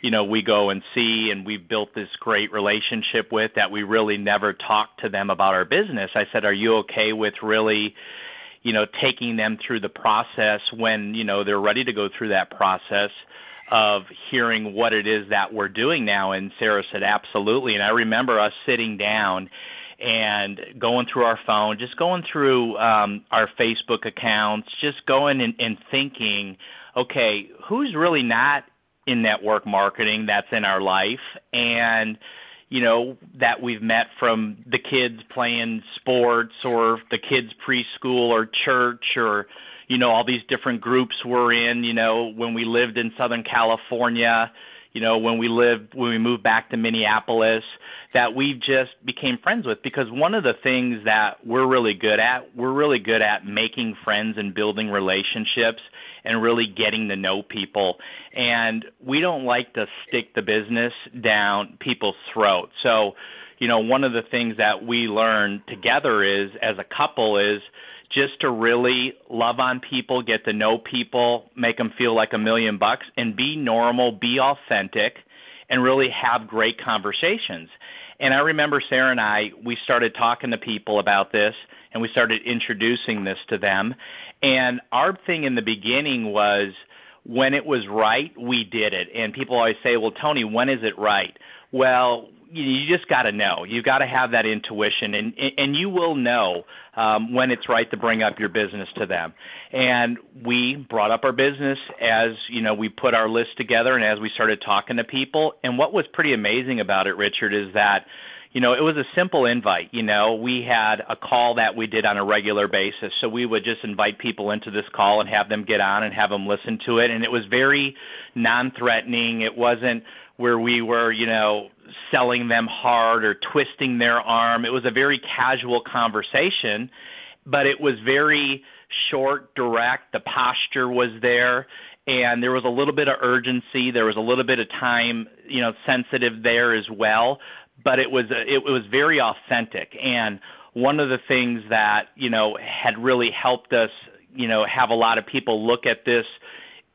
you know, we go and see and we've built this great relationship with that we really never talked to them about our business. I said, are you okay with really, you know, taking them through the process when, you know, they're ready to go through that process of hearing what it is that we're doing now? And Sarah said, absolutely. And I remember us sitting down and going through our phone, just going through um, our Facebook accounts, just going and, and thinking, okay, who's really not in network marketing that's in our life? And you know, that we've met from the kids playing sports or the kids preschool or church or, you know, all these different groups we're in, you know, when we lived in Southern California, you know, when we lived, when we moved back to Minneapolis, that we just became friends with. Because one of the things that we're really good at, we're really good at making friends and building relationships and really getting to know people. And we don't like to stick the business down people's throats. So, you know, one of the things that we learned together is, as a couple, is just to really love on people, get to know people, make them feel like a million bucks, and be normal, be authentic, and really have great conversations. And I remember Sarah and I, we started talking to people about this, and we started introducing this to them. And our thing in the beginning was, when it was right, we did it. And people always say, well, Tony, when is it right? Well, you just got to know. You've got to have that intuition, and and you will know um, when it's right to bring up your business to them. And we brought up our business as, you know, we put our list together and as we started talking to people. And what was pretty amazing about it, Richard, is that, you know, it was a simple invite. You know, we had a call that we did on a regular basis, so we would just invite people into this call and have them get on and have them listen to it. And it was very non-threatening. It wasn't where we were, you know, selling them hard or twisting their arm. It was a very casual conversation, but it was very short, direct. The posture was there, and there was a little bit of urgency. There was a little bit of time, you know, sensitive there as well. But it was it was very authentic. And one of the things that, you know, had really helped us, you know, have a lot of people look at this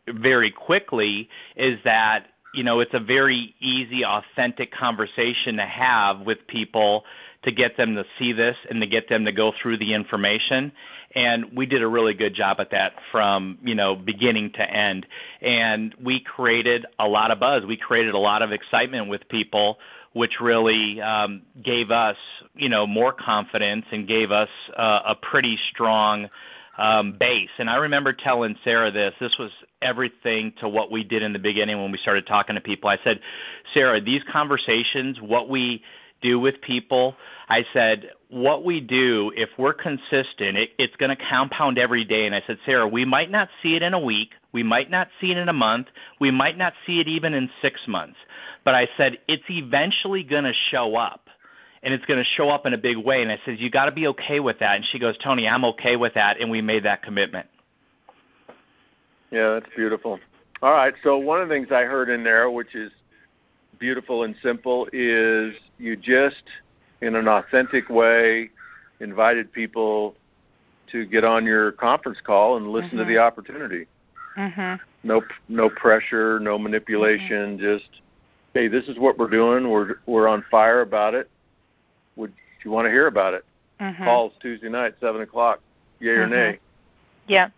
very quickly is that, you know, it's a very easy, authentic conversation to have with people to get them to see this and to get them to go through the information. And we did a really good job at that from, you know, beginning to end. And we created a lot of buzz. We created a lot of excitement with people, which really um, gave us, you know, more confidence and gave us uh, a pretty strong um, base. And I remember telling Sarah this. This was everything to what we did in the beginning when we started talking to people. I said, Sarah, these conversations, what we do with people, I said, what we do, if we're consistent, it, it's going to compound every day. And I said, Sarah, we might not see it in a week. We might not see it in a month. We might not see it even in six months. But I said, it's eventually going to show up. And it's going to show up in a big way. And I said, you got to be okay with that. And she goes, Tony, I'm okay with that. And we made that commitment. Yeah, that's beautiful. All right. So one of the things I heard in there, which is beautiful and simple, is you just, in an authentic way, invited people to get on your conference call and listen mm-hmm. to the opportunity. Mm-hmm. No, no pressure, no manipulation. Mm-hmm. Just, hey, this is what we're doing. We're we're on fire about it. Would you want to hear about it? Mm-hmm. Calls Tuesday night, seven o'clock. Yay mm-hmm. or nay? Yeah.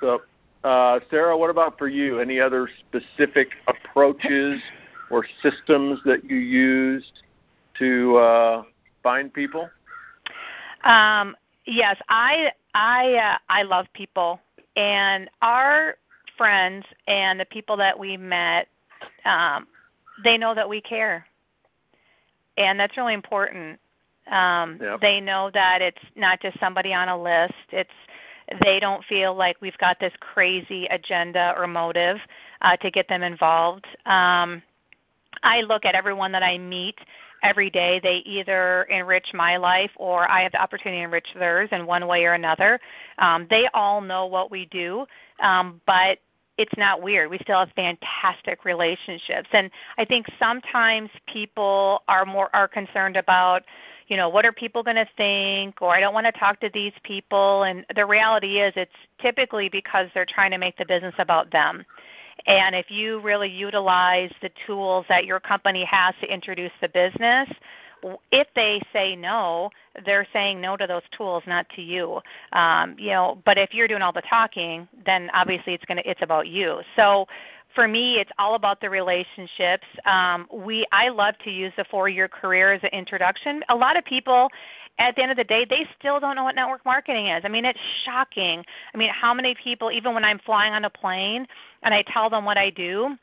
So, uh, Sarah, what about for you? Any other specific approaches or systems that you used to uh, find people? Um, yes, I I uh, I love people, and our friends and the people that we met, um, they know that we care, and that's really important. Um, yep. They know that it's not just somebody on a list. It's they don't feel like we've got this crazy agenda or motive uh, to get them involved. Um, I look at everyone that I meet. Every day they either enrich my life or I have the opportunity to enrich theirs in one way or another. Um, they all know what we do, um, but it's not weird. We still have fantastic relationships. And I think sometimes people are more are concerned about, you know, what are people going to think, or I don't want to talk to these people. And the reality is it's typically because they're trying to make the business about them. And if you really utilize the tools that your company has to introduce the business, if they say no, they're saying no to those tools, not to you. Um, you know, but if you're doing all the talking, then obviously it's gonna it's about you. So for me, it's all about the relationships. Um, we I love to use the four-year career as an introduction. A lot of people, at the end of the day, they still don't know what network marketing is. I mean, it's shocking. I mean, how many people, even when I'm flying on a plane and I tell them what I do,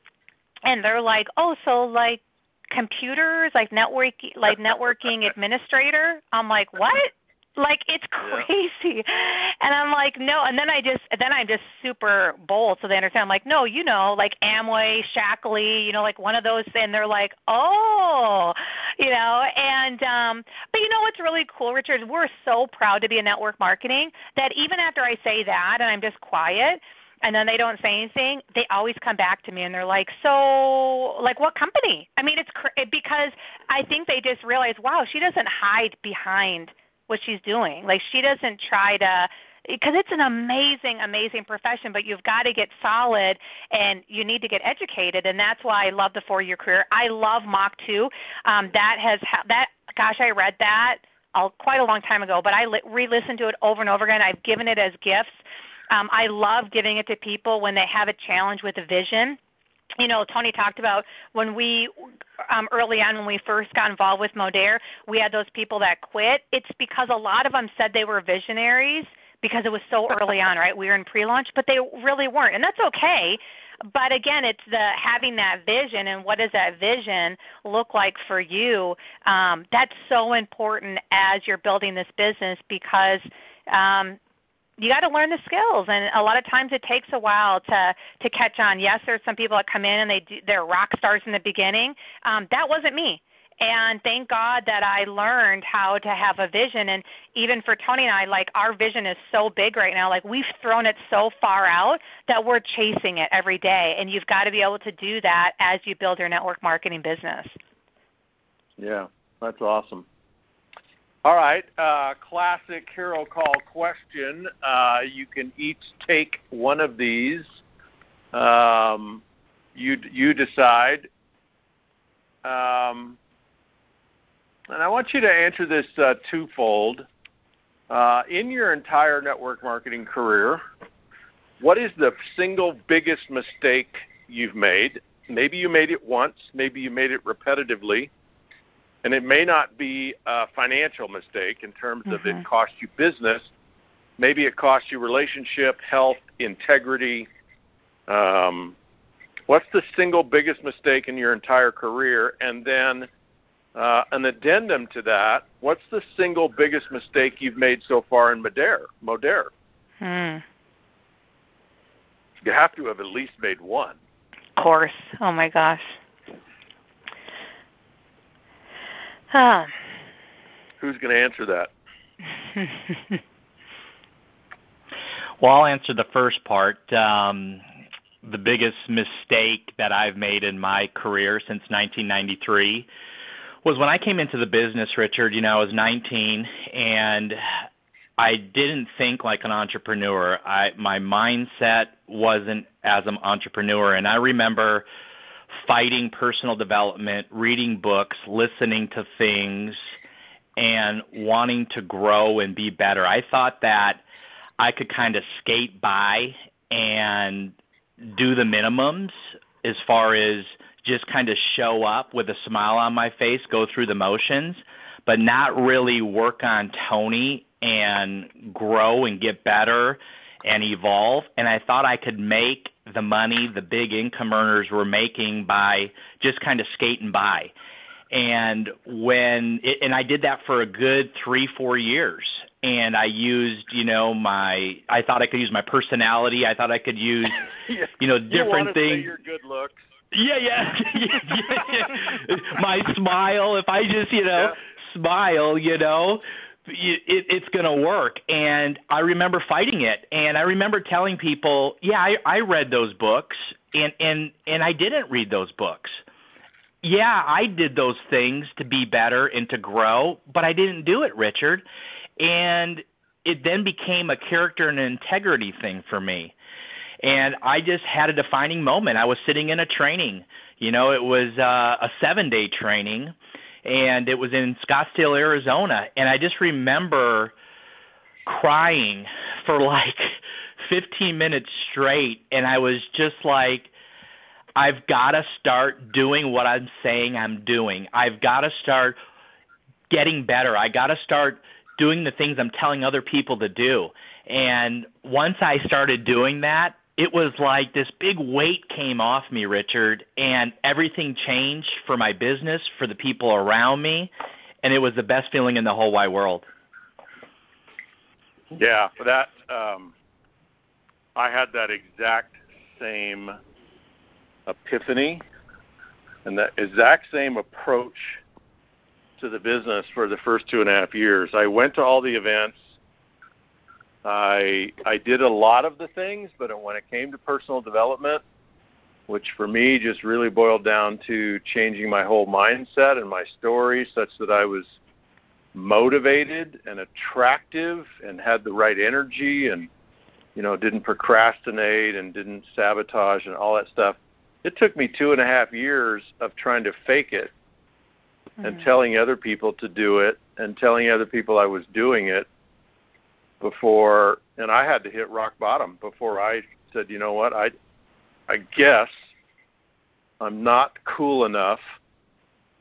and they're like, oh, so like computers, like network, like networking administrator? I'm like, what? Like, it's crazy. Yeah. And I'm like, no. And then I just, then I'm just super bold so they understand. I'm like, no, you know, like Amway, Shackley, you know, like one of those. And they're like, oh, you know, and, um, but you know what's really cool, Richard? We're so proud to be in network marketing that even after I say that and I'm just quiet, and then they don't say anything, they always come back to me and they're like, so, like, what company? I mean, it's cr- because I think they just realize, wow, she doesn't hide behind what she's doing. Like, she doesn't try to, because it's an amazing, amazing profession, but you've got to get solid and you need to get educated. And that's why I love the four-year career. I love Mach two. Um, that has, that. gosh, I read that all, quite a long time ago, but I li- re-listened to it over and over again. I've given it as gifts. Um, I love giving it to people when they have a challenge with a vision. You know, Tony talked about when we, um, early on when we first got involved with Modere, we had those people that quit. It's because a lot of them said they were visionaries because it was so early on, right? We were in pre-launch, but they really weren't, and that's okay. But, again, it's the having that vision and what does that vision look like for you. Um, that's so important as you're building this business because um, – you got to learn the skills, and a lot of times it takes a while to, to catch on. Yes, there's some people that come in and they do, they're rock stars in the beginning. Um, that wasn't me, and thank God that I learned how to have a vision. And even for Tony and I, like, our vision is so big right now. Like, we've thrown it so far out that we're chasing it every day, and you've got to be able to do that as you build your network marketing business. Yeah, that's awesome. All right, uh, classic hero call question. Uh, you can each take one of these. Um, you you decide. Um, and I want you to answer this uh, twofold. Uh, in your entire network marketing career, what is the single biggest mistake you've made? Maybe you made it once. Maybe you made it repetitively. And it may not be a financial mistake in terms of mm-hmm. it cost you business. Maybe it cost you relationship, health, integrity. Um, what's the single biggest mistake in your entire career? And then uh, an addendum to that, what's the single biggest mistake you've made so far in Modere? Modere? Hmm. You have to have at least made one. Of course. Oh, my gosh. Huh. Who's going to answer that? Well, I'll answer the first part. Um, the biggest mistake that I've made in my career since nineteen ninety-three was when I came into the business, Richard. You know, I was nineteen, and I didn't think like an entrepreneur. I, my mindset wasn't as an entrepreneur. And I remember fighting personal development, reading books, listening to things, and wanting to grow and be better. I thought that I could kind of skate by and do the minimums as far as just kind of show up with a smile on my face, go through the motions, but not really work on Tony and grow and get better and evolve. And I thought I could make the money the big income earners were making by just kind of skating by. And when it, and I did that for a good three, four years. And I used, you know, my I thought I could use my personality. I thought I could use, yeah. you know, different you things. Say your good looks. Yeah, yeah. yeah, yeah. My smile. If I just, you know, yeah. smile, you know, it, it's going to work. And I remember fighting it. And I remember telling people, yeah, I, I read those books, and, and, and I didn't read those books. Yeah, I did those things to be better and to grow, but I didn't do it, Richard. And it then became a character and integrity thing for me. And I just had a defining moment. I was sitting in a training. You know, it was uh, a seven-day training, and it was in Scottsdale, Arizona. And I just remember crying for like fifteen minutes straight, and I was just like, I've got to start doing what I'm saying I'm doing. I've got to start getting better. I got to start doing the things I'm telling other people to do. And once I started doing that, it was like this big weight came off me, Richard, and everything changed for my business, for the people around me, and it was the best feeling in the whole wide world. Yeah, that um, I had that exact same epiphany and that exact same approach to the business for the first two and a half years. I went to all the events. I I did a lot of the things, but when it came to personal development, which for me just really boiled down to changing my whole mindset and my story such that I was motivated and attractive and had the right energy and, you know, didn't procrastinate and didn't sabotage and all that stuff. It took me two and a half years of trying to fake it mm-hmm. and telling other people to do it and telling other people I was doing it before, and I had to hit rock bottom before I said, you know what, I I guess I'm not cool enough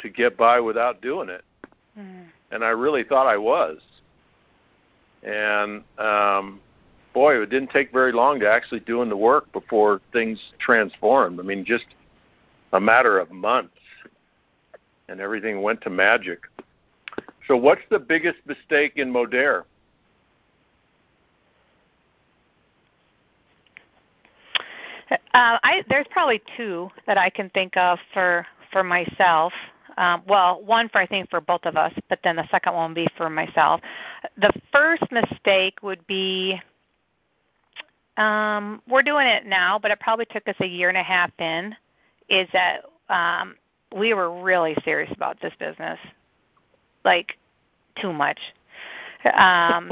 to get by without doing it. Mm. And I really thought I was. And um, boy, it didn't take very long to actually doing the work before things transformed. I mean, just a matter of months, and everything went to magic. So what's the biggest mistake in Modere? Uh, I, there's probably two that I can think of for, for myself. Um, well, one for I think for both of us, but then the second one would be for myself. The first mistake would be um, we're doing it now, but it probably took us a year and a half in, is that um, we were really serious about this business, like too much. Um,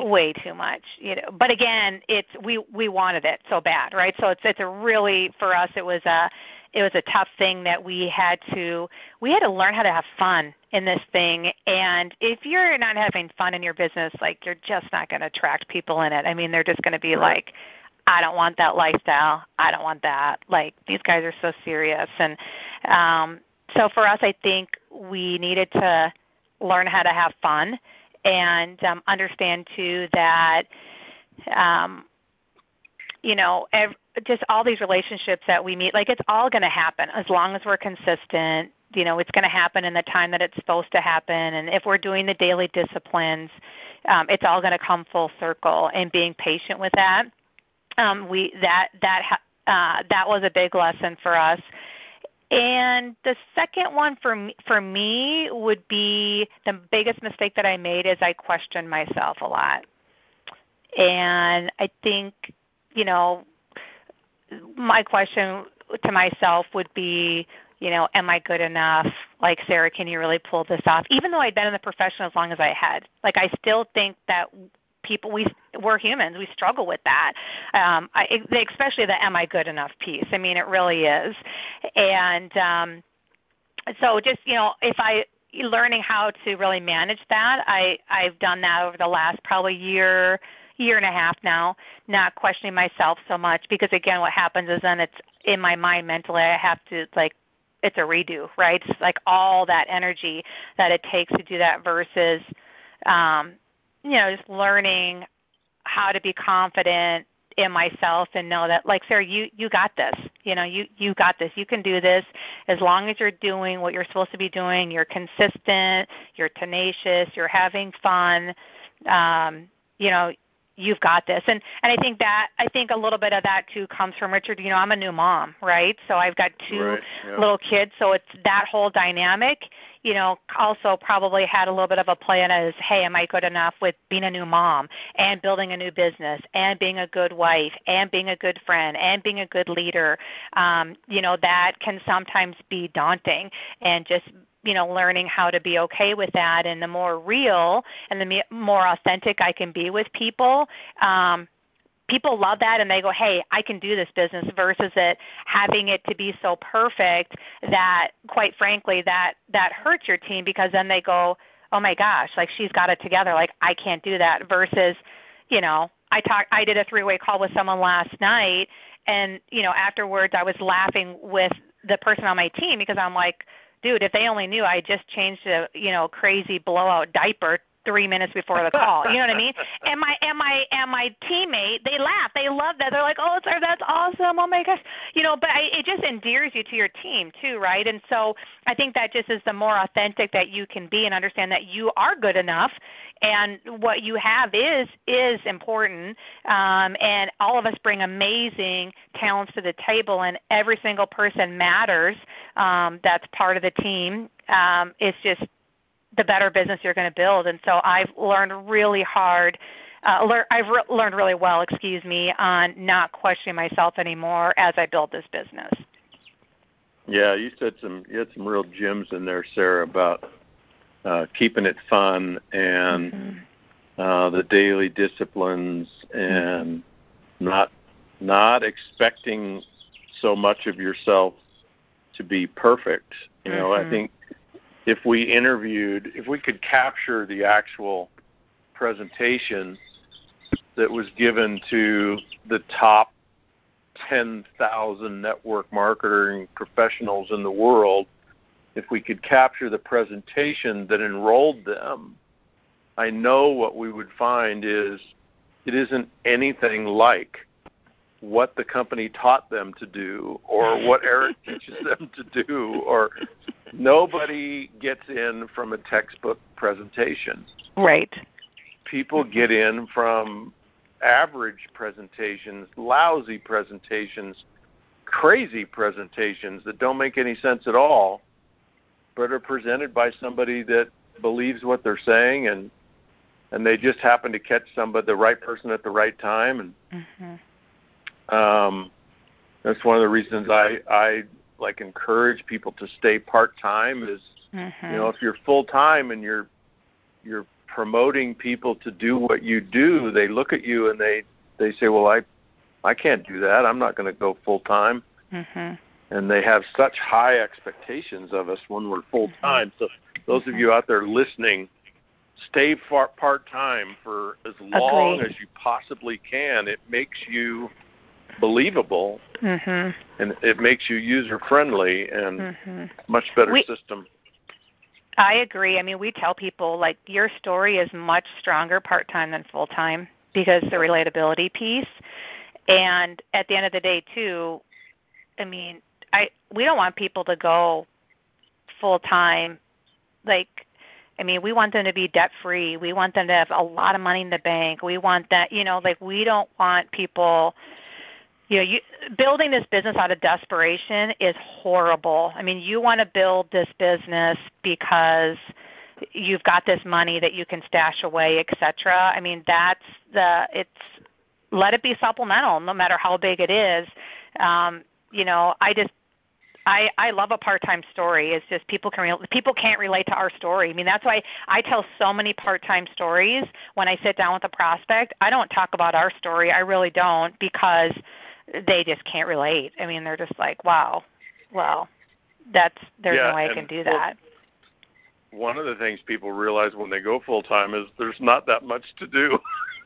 way too much, you know. But again, it's we, we wanted it so bad, right? So it's it's a really for us it was a it was a tough thing that we had to we had to learn how to have fun in this thing. And if you're not having fun in your business, like you're just not going to attract people in it. I mean, they're just going to be like, I don't want that lifestyle. I don't want that. Like these guys are so serious. And um, so for us, I think we needed to learn how to have fun. And um, understand, too, that, um, you know, ev- just all these relationships that we meet, like it's all going to happen as long as we're consistent. You know, it's going to happen in the time that it's supposed to happen. And if we're doing the daily disciplines, um, it's all going to come full circle. And being patient with that, um, we that that ha- uh, that was a big lesson for us. And the second one for me, for me would be the biggest mistake that I made is I questioned myself a lot. And I think, you know, my question to myself would be, you know, am I good enough? Like, Sarah, can you really pull this off? Even though I'd been in the profession as long as I had, like, I still think that people, we, we're humans. We struggle with that, um, I, especially the am I good enough piece. I mean, it really is. And um, so just, you know, if I – learning how to really manage that, I, I've done that over the last probably year, year and a half now, not questioning myself so much because, again, what happens is then it's in my mind mentally. I have to, like, it's a redo, right? It's like all that energy that it takes to do that versus, um, you know, just learning how to be confident in myself and know that, like, Sarah, you, you got this, you know, you, you got this, you can do this as long as you're doing what you're supposed to be doing, you're consistent, you're tenacious, you're having fun, um, you know, you've got this. And, and I think that, I think a little bit of that too comes from Richard, you know, I'm a new mom, right? So I've got two right, yeah. little kids. So it's that whole dynamic, you know, also probably had a little bit of a play in as, hey, am I good enough with being a new mom and building a new business and being a good wife and being a good friend and being a good leader? Um, you know, that can sometimes be daunting and just, you know, learning how to be okay with that. And the more real and the more authentic I can be with people, um, people love that and they go, hey, I can do this business versus it having it to be so perfect that, quite frankly, that, that hurts your team because then they go, oh, my gosh, like she's got it together. Like I can't do that versus, you know, I talked, I did a three-way call with someone last night and, you know, afterwards I was laughing with the person on my team because I'm like, dude, if they only knew I just changed a, you know, crazy blowout diaper three minutes before the call. You know what I mean? And my and my and my teammate, they laugh. They love that. They're like, oh, sir, that's awesome. Oh my gosh. You know, but I, it just endears you to your team too, right? And so I think that just is the more authentic that you can be and understand that you are good enough and what you have is is important. Um, and all of us bring amazing talents to the table, and every single person matters. Um, that's part of the team. Um, it's just the better business you're going to build. And so I've learned really hard, uh, lear- I've re- learned really well, excuse me, on not questioning myself anymore as I build this business. Yeah, you said some, you had some real gems in there, Sarah, about uh, keeping it fun and mm-hmm. uh, the daily disciplines and mm-hmm. not not expecting so much of yourself to be perfect. You mm-hmm. know, I think if we interviewed, if we could capture the actual presentation that was given to the top ten thousand network marketing professionals in the world, if we could capture the presentation that enrolled them, I know what we would find is it isn't anything like what the company taught them to do or what Eric teaches them to do, or nobody gets in from a textbook presentation. Right. People get in from average presentations, lousy presentations, crazy presentations that don't make any sense at all, but are presented by somebody that believes what they're saying, and and they just happen to catch somebody, the right person at the right time. And mm-hmm. Um, that's one of the reasons I, I like encourage people to stay part-time is, mm-hmm. you know, if you're full-time and you're, you're promoting people to do what you do, they look at you and they, they say, well, I, I can't do that. I'm not going to go full-time. Mm-hmm. And they have such high expectations of us when we're full-time. Mm-hmm. So those mm-hmm. of you out there listening, stay far, part-time for as long Agreed. As you possibly can. It makes you believable mm-hmm. and it makes you user friendly and mm-hmm. much better we, system. I agree. I mean, we tell people like your story is much stronger part-time than full-time because the relatability piece. And at the end of the day too, I mean, I, we don't want people to go full-time. Like, I mean, we want them to be debt-free. We want them to have a lot of money in the bank. We want that, you know, like we don't want people. You know, you, building this business out of desperation is horrible. I mean, you want to build this business because you've got this money that you can stash away, et cetera. I mean, that's the – it's let it be supplemental no matter how big it is. Um, you know, I just I, I love a part-time story. It's just people can re- people can't relate to our story. I mean, that's why I tell so many part-time stories when I sit down with a prospect. I don't talk about our story. I really don't, because they just can't relate. I mean, they're just like, wow, well, that's there's yeah, no way I can do that. Well, one of the things people realize when they go full-time is there's not that much to do.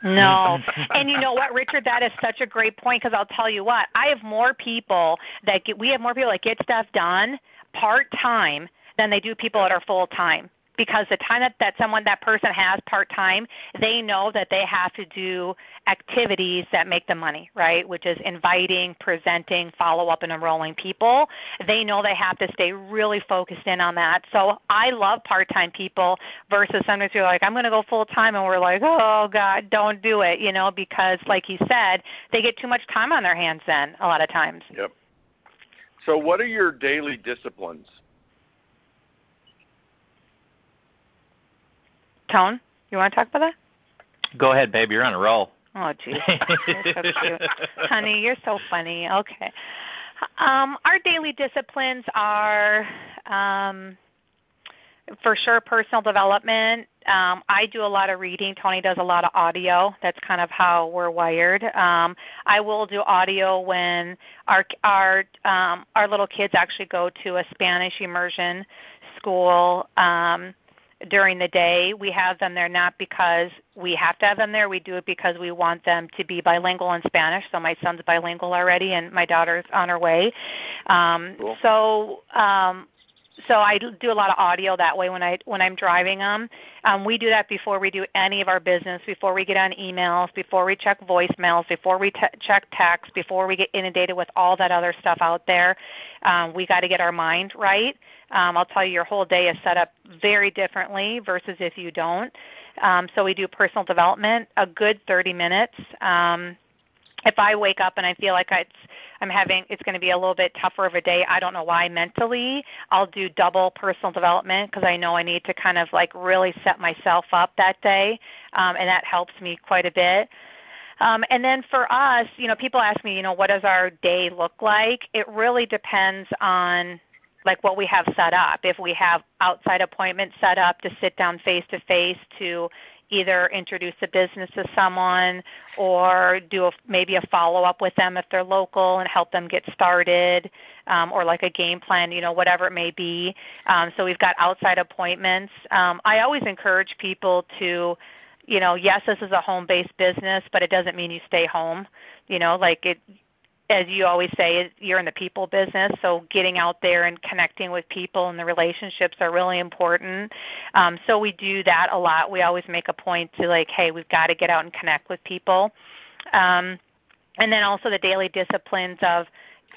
No. And you know what, Richard, that is such a great point, because I'll tell you what, I have more people that get, we have more people that get stuff done part-time than they do people that are full-time, because the time that, that someone, that person has part-time, they know that they have to do activities that make them money, right, which is inviting, presenting, follow-up, and enrolling people. They know they have to stay really focused in on that. So I love part-time people versus sometimes you're like, I'm going to go full-time, and we're like, oh, God, don't do it, you know, because like you said, they get too much time on their hands then a lot of times. Yep. So what are your daily disciplines? Tone, you want to talk about that? Go ahead, babe. You're on a roll. Oh, geez. You're so cute. Honey, you're so funny. Okay. Um, our daily disciplines are, um, for sure, personal development. Um, I do a lot of reading. Tony does a lot of audio. That's kind of how we're wired. Um, I will do audio when our our um, our little kids actually go to a Spanish immersion school. Um During the day, we have them there not because we have to have them there. We do it because we want them to be bilingual in Spanish. So my son's bilingual already, and my daughter's on her way. Um, cool. So, um, so I do a lot of audio that way when I when I'm driving them. Um, we do that before we do any of our business, before we get on emails, before we check voicemails, before we te- check texts, before we get inundated with all that other stuff out there. Um, we got to get our mind right. Um, I'll tell you, your whole day is set up very differently versus if you don't. Um, so we do personal development, a good thirty minutes. Um, if I wake up and I feel like it's, I'm having, it's going to be a little bit tougher of a day, I don't know why mentally, I'll do double personal development because I know I need to kind of like really set myself up that day, um, and that helps me quite a bit. Um, and then for us, you know, people ask me, you know, what does our day look like? It really depends on like what we have set up. If we have outside appointments set up to sit down face-to-face to either introduce the business to someone or do a, maybe a follow-up with them if they're local and help them get started, um, or like a game plan, you know, whatever it may be. Um, so we've got outside appointments. Um, I always encourage people to, you know, yes, this is a home-based business, but it doesn't mean you stay home. You know, like it, as you always say, you're in the people business, so getting out there and connecting with people and the relationships are really important. Um, so we do that a lot. We always make a point to like, hey, we've got to get out and connect with people. Um, and then also the daily disciplines of,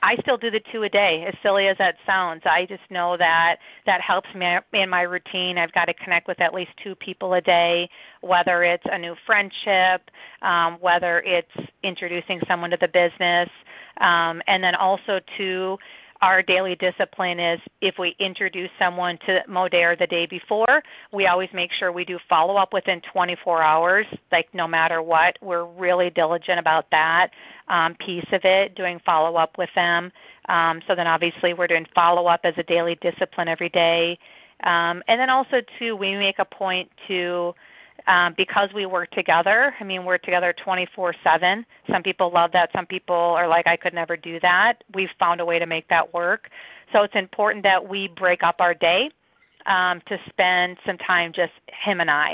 I still do the two a day, as silly as that sounds. I just know that that helps me in my routine. I've got to connect with at least two people a day, whether it's a new friendship, um, whether it's introducing someone to the business. Um, and then also, to our daily discipline is if we introduce someone to Modere the day before, we always make sure we do follow-up within twenty-four hours, like no matter what. We're really diligent about that um, piece of it, doing follow-up with them. Um, so then obviously we're doing follow-up as a daily discipline every day. Um, and then also, too, we make a point to – Um, because we work together, I mean, we're together twenty-four seven. Some people love that. Some people are like, I could never do that. We've found a way to make that work. So it's important that we break up our day um, to spend some time just him and I.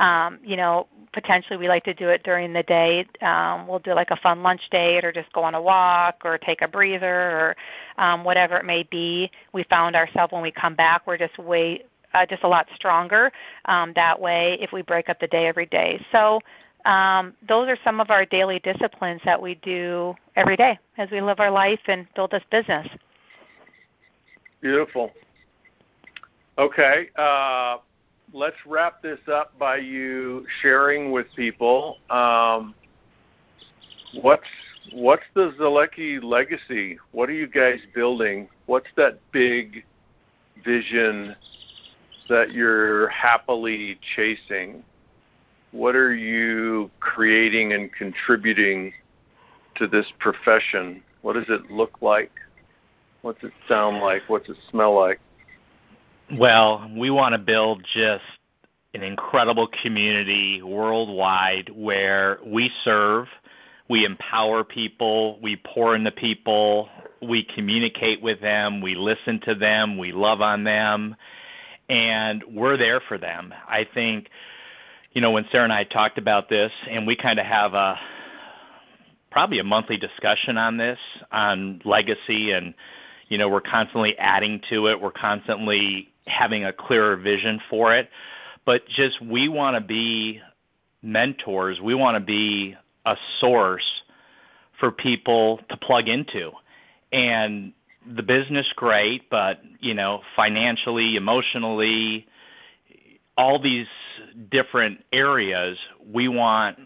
Um, you know, potentially we like to do it during the day. Um, we'll do like a fun lunch date or just go on a walk or take a breather or um, whatever it may be. We found ourselves when we come back, we're just way Uh, just a lot stronger um, that way if we break up the day every day. So um, those are some of our daily disciplines that we do every day as we live our life and build this business. Beautiful. Okay. Uh, let's wrap this up by you sharing with people um, what's, what's the Zolecki legacy? What are you guys building? What's that big vision that you're happily chasing? What are you creating and contributing to this profession? What does it look like? What's it sound like? What's it smell like? Well, we want to build just an incredible community worldwide where we serve, we empower people, we pour into people, we communicate with them, we listen to them, we love on them, and we're there for them. I think, you know, when Sarah and I talked about this, and we kind of have a probably a monthly discussion on this, on legacy, and, you know, we're constantly adding to it. We're constantly having a clearer vision for it. But just we want to be mentors. We want to be a source for people to plug into. And the business, great, but, you know, financially, emotionally, all these different areas, we want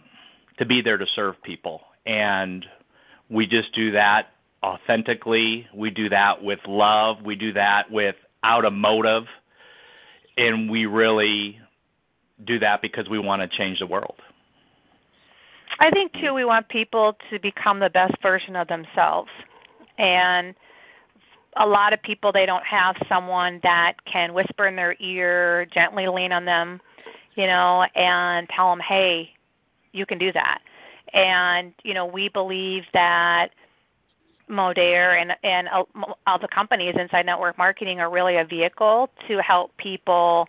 to be there to serve people. And we just do that authentically. We do that with love. We do that without a motive. And we really do that because we want to change the world. I think, too, we want people to become the best version of themselves. And a lot of people, they don't have someone that can whisper in their ear, gently lean on them, you know, and tell them, hey, you can do that. And, you know, we believe that Modere and, and all the companies inside Network Marketing are really a vehicle to help people,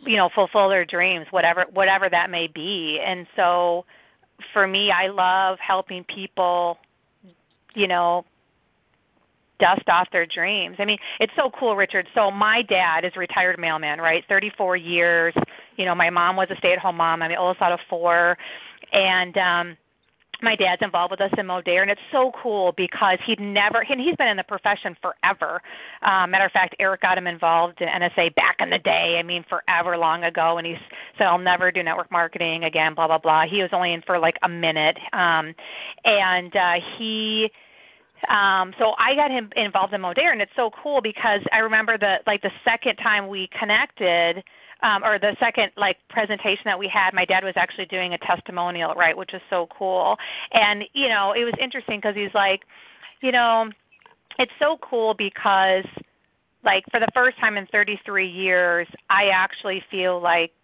you know, fulfill their dreams, whatever whatever that may be. And so for me, I love helping people, you know, dust off their dreams. I mean, it's so cool, Richard. So my dad is a retired mailman, right, thirty-four years. You know, my mom was a stay-at-home mom. I'm the oldest out of four. And um, my dad's involved with us in Modere, and it's so cool because he'd never, and he's been in the profession forever. Um, matter of fact, Eric got him involved in N S A back in the day, I mean forever long ago, and he said, I'll never do network marketing again, blah, blah, blah. He was only in for like a minute. Um, and uh, he... Um, so I got him involved in Modere, and it's so cool because I remember the like the second time we connected, um, or the second like presentation that we had, my dad was actually doing a testimonial, right, which was so cool. And, you know, it was interesting because he's like, you know, it's so cool because, like, for the first time in thirty-three years, I actually feel like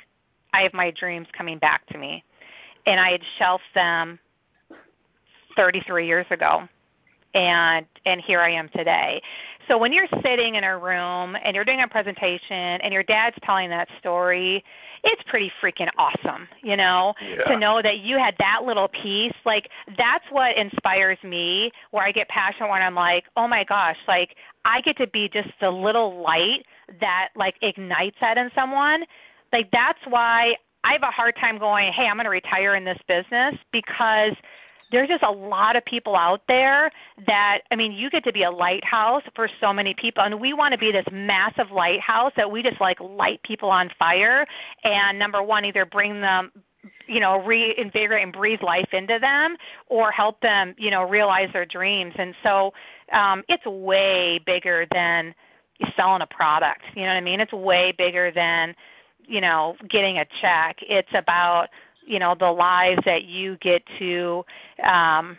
I have my dreams coming back to me. And I had shelved them thirty-three years ago. And and here I am today. So when you're sitting in a room and you're doing a presentation and your dad's telling that story, it's pretty freaking awesome, you know, yeah. to know that you had that little piece. Like, that's what inspires me, where I get passionate when I'm like, oh, my gosh, like, I get to be just the little light that, like, ignites that in someone. Like, that's why I have a hard time going, hey, I'm going to retire in this business, because – there's just a lot of people out there that, I mean, you get to be a lighthouse for so many people. And we want to be this massive lighthouse that we just, like, light people on fire and, number one, either bring them, you know, reinvigorate and breathe life into them, or help them, you know, realize their dreams. And so um, it's way bigger than selling a product. You know what I mean? It's way bigger than, you know, getting a check. It's about – you know, the lives that you get to um,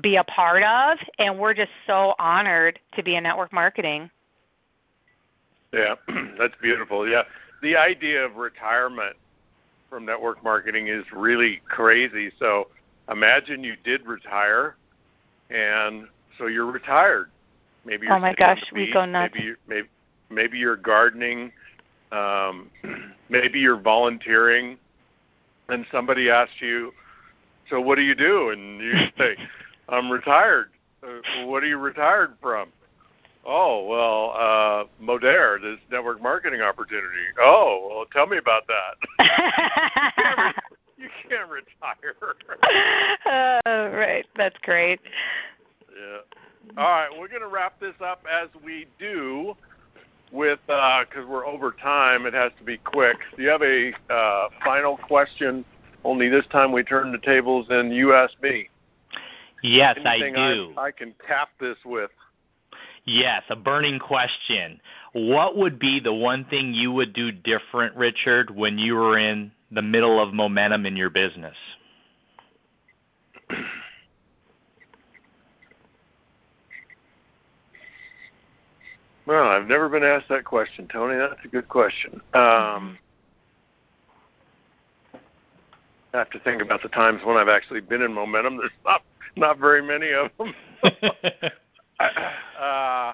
be a part of, and we're just so honored to be in network marketing. Yeah, that's beautiful. Yeah, the idea of retirement from network marketing is really crazy. So imagine you did retire, and so you're retired. Maybe you're oh my gosh, we beach. go nuts. Maybe, maybe, maybe you're gardening. Um, maybe you're volunteering. And somebody asks you, so what do you do? And you say, I'm retired. Uh, what are you retired from? Oh, well, uh, Modere, this network marketing opportunity. Oh, well, tell me about that. you, can't re- you can't retire. uh, right. That's great. Yeah. All right. We're going to wrap this up as we do with, because uh, we're over time, it has to be quick. Do you have a uh, final question? Only this time we turn the tables and you ask me. Yes, Anything I do. I, I can cap this with. Yes, a burning question. What would be the one thing you would do different, Richard, when you were in the middle of momentum in your business? Well, I've never been asked that question, Tony. That's a good question. Um, I have to think about the times when I've actually been in momentum. There's not, not very many of them. uh,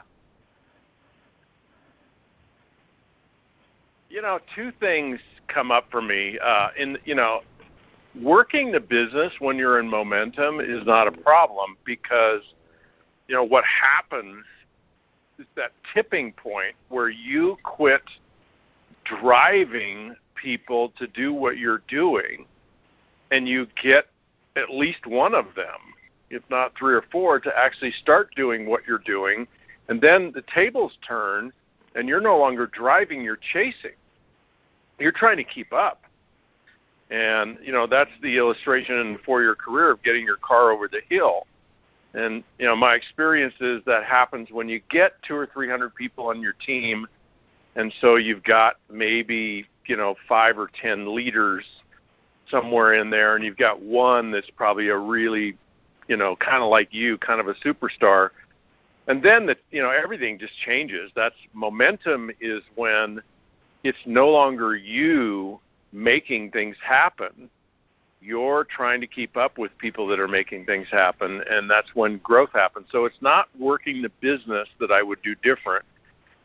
you know, two things come up for me. Uh, in you know, working the business when you're in momentum is not a problem because, you know, what happens is that tipping point where you quit driving people to do what you're doing and you get at least one of them, if not three or four, to actually start doing what you're doing. And then the tables turn and you're no longer driving, you're chasing. You're trying to keep up. And, you know, that's the illustration in the four-year career of getting your car over the hill. And, you know, my experience is that happens when you get two or three hundred people on your team, and so you've got maybe, you know, five or ten leaders somewhere in there, and you've got one that's probably a really, you know, kind of like you, kind of a superstar. And then, the, you know, everything just changes. That's momentum is when it's no longer you making things happen. You're trying to keep up with people that are making things happen, and that's when growth happens. So it's not working the business that I would do different,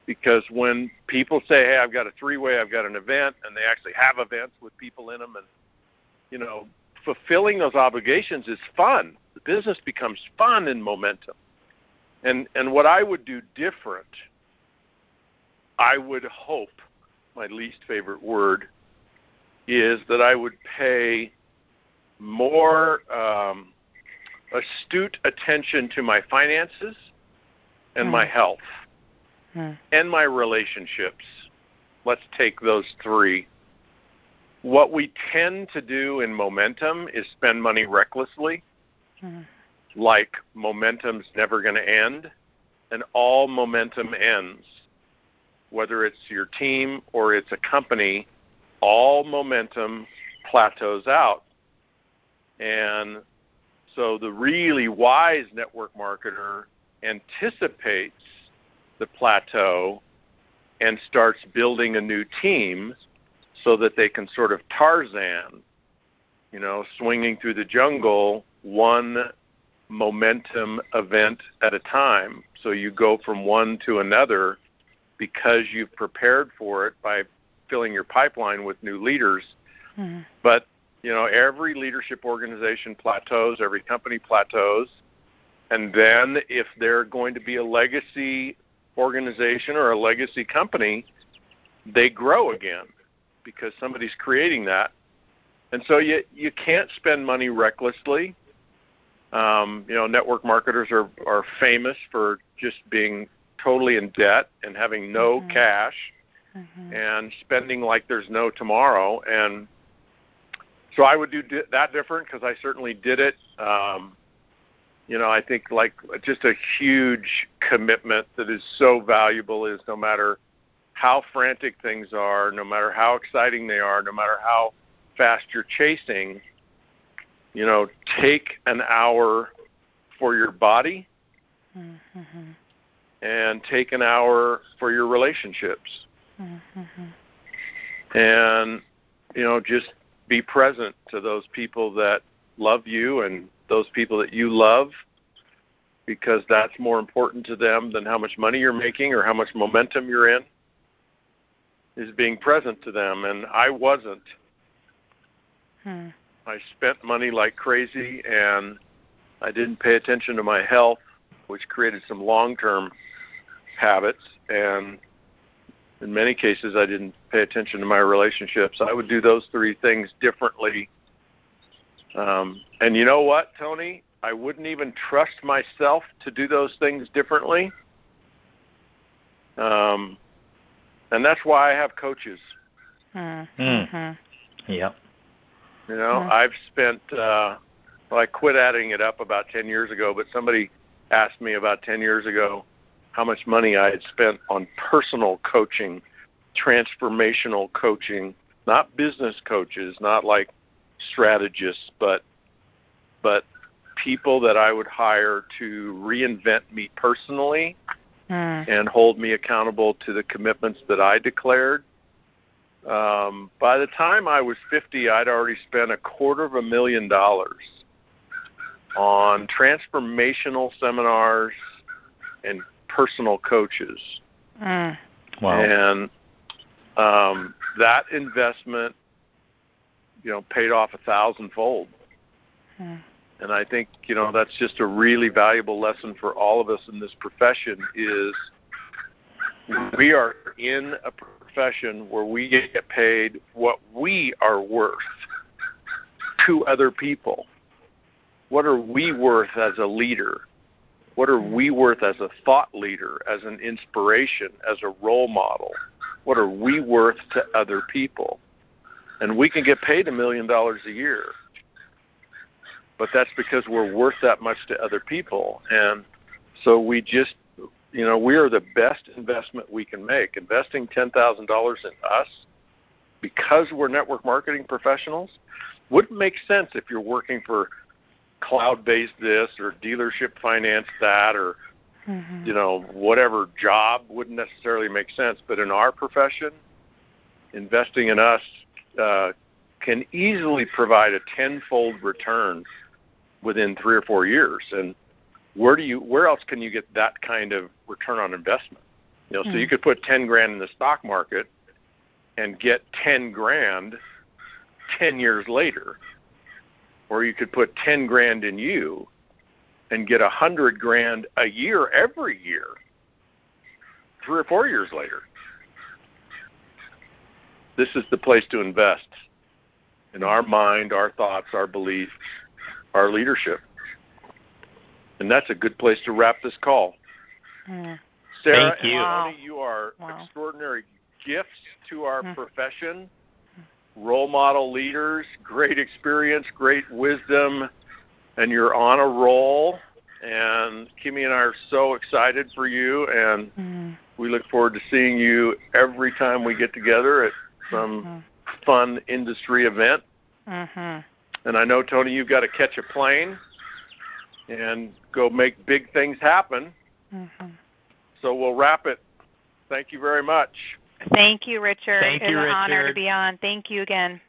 because when people say, hey, I've got a three-way, I've got an event, and they actually have events with people in them, and, you know, fulfilling those obligations is fun. The business becomes fun in momentum. And and what I would do different, I would hope, my least favorite word, is that I would pay more um, astute attention to my finances and mm. my health mm. and my relationships. Let's take those three. What we tend to do in momentum is spend money recklessly, mm. like momentum's never going to end, and all momentum ends. Whether it's your team or it's a company, all momentum plateaus out. And so the really wise network marketer anticipates the plateau and starts building a new team so that they can sort of Tarzan, you know, swinging through the jungle one momentum event at a time. So you go from one to another because you've prepared for it by filling your pipeline with new leaders. Mm-hmm. But you know, every leadership organization plateaus, every company plateaus, and then if they're going to be a legacy organization or a legacy company, they grow again because somebody's creating that. And so you you can't spend money recklessly. Um, you know, network marketers are, are famous for just being totally in debt and having no mm-hmm. cash mm-hmm. and spending like there's no tomorrow. And so I would do that different because I certainly did it. Um, you know, I think like just a huge commitment that is so valuable is no matter how frantic things are, no matter how exciting they are, no matter how fast you're chasing, you know, take an hour for your body mm-hmm. and take an hour for your relationships. Mm-hmm. And, you know, just be present to those people that love you and those people that you love, because that's more important to them than how much money you're making or how much momentum you're in, is being present to them. And I wasn't. Hmm. I spent money like crazy, and I didn't pay attention to my health, which created some long-term habits. And in many cases, I didn't pay attention to my relationships. I would do those three things differently. Um, and you know what, Tony? I wouldn't even trust myself to do those things differently. Um, and that's why I have coaches. Mm-hmm. Yep. You know, mm-hmm. I've spent, uh, well, I quit adding it up about ten years ago, but somebody asked me about ten years ago how much money I had spent on personal coaching, transformational coaching, not business coaches, not like strategists, but but people that I would hire to reinvent me personally mm. and hold me accountable to the commitments that I declared. Um, by the time I was fifty, I'd already spent a quarter of a million dollars on transformational seminars and personal coaches. Mm. Wow. And um, that investment, you know, paid off a thousandfold. Mm. And I think, you know, that's just a really valuable lesson for all of us in this profession is we are in a profession where we get paid what we are worth to other people. What are we worth as a leader? What are we worth as a thought leader, as an inspiration, as a role model? What are we worth to other people? And we can get paid a million dollars a year, but that's because we're worth that much to other people. And so we just, you know, we are the best investment we can make. Investing ten thousand dollars in us, because we're network marketing professionals, wouldn't make sense if you're working for cloud-based this or dealership finance that or, mm-hmm. you know, whatever job wouldn't necessarily make sense. But in our profession, investing in us uh, can easily provide a tenfold return within three or four years. And where do you, where else can you get that kind of return on investment? You know, mm-hmm. so you could put ten grand in the stock market and get ten grand ten years later. Or you could put ten grand in you and get one hundred grand a year every year, three or four years later. This is the place to invest in our mind, our thoughts, our beliefs, our leadership. And that's a good place to wrap this call. Mm. Sarah Thank you. and Tony, you are wow. extraordinary gifts to our mm. profession. Role model leaders, great experience, great wisdom, and you're on a roll. And Kimmy and I are so excited for you, and mm. we look forward to seeing you every time we get together at some mm-hmm. fun industry event. Mm-hmm. And I know, Tony, you've got to catch a plane and go make big things happen. Mm-hmm. So we'll wrap it. Thank you very much. Thank you, Richard. Thank you, Richard. It's an honor to be on. Thank you again.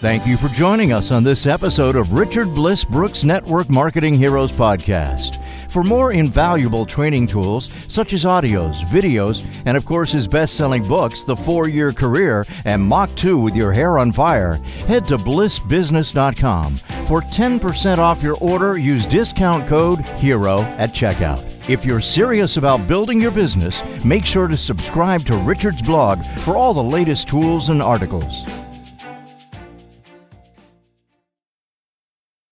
Thank you for joining us on this episode of Richard Bliss Brooke's Network Marketing Heroes Podcast. For more invaluable training tools, such as audios, videos, and of course his best-selling books, The Four-Year Career and Mach two With Your Hair on Fire, head to Bliss Business dot com. For ten percent off your order, use discount code HERO at checkout. If you're serious about building your business, make sure to subscribe to Richard's blog for all the latest tools and articles.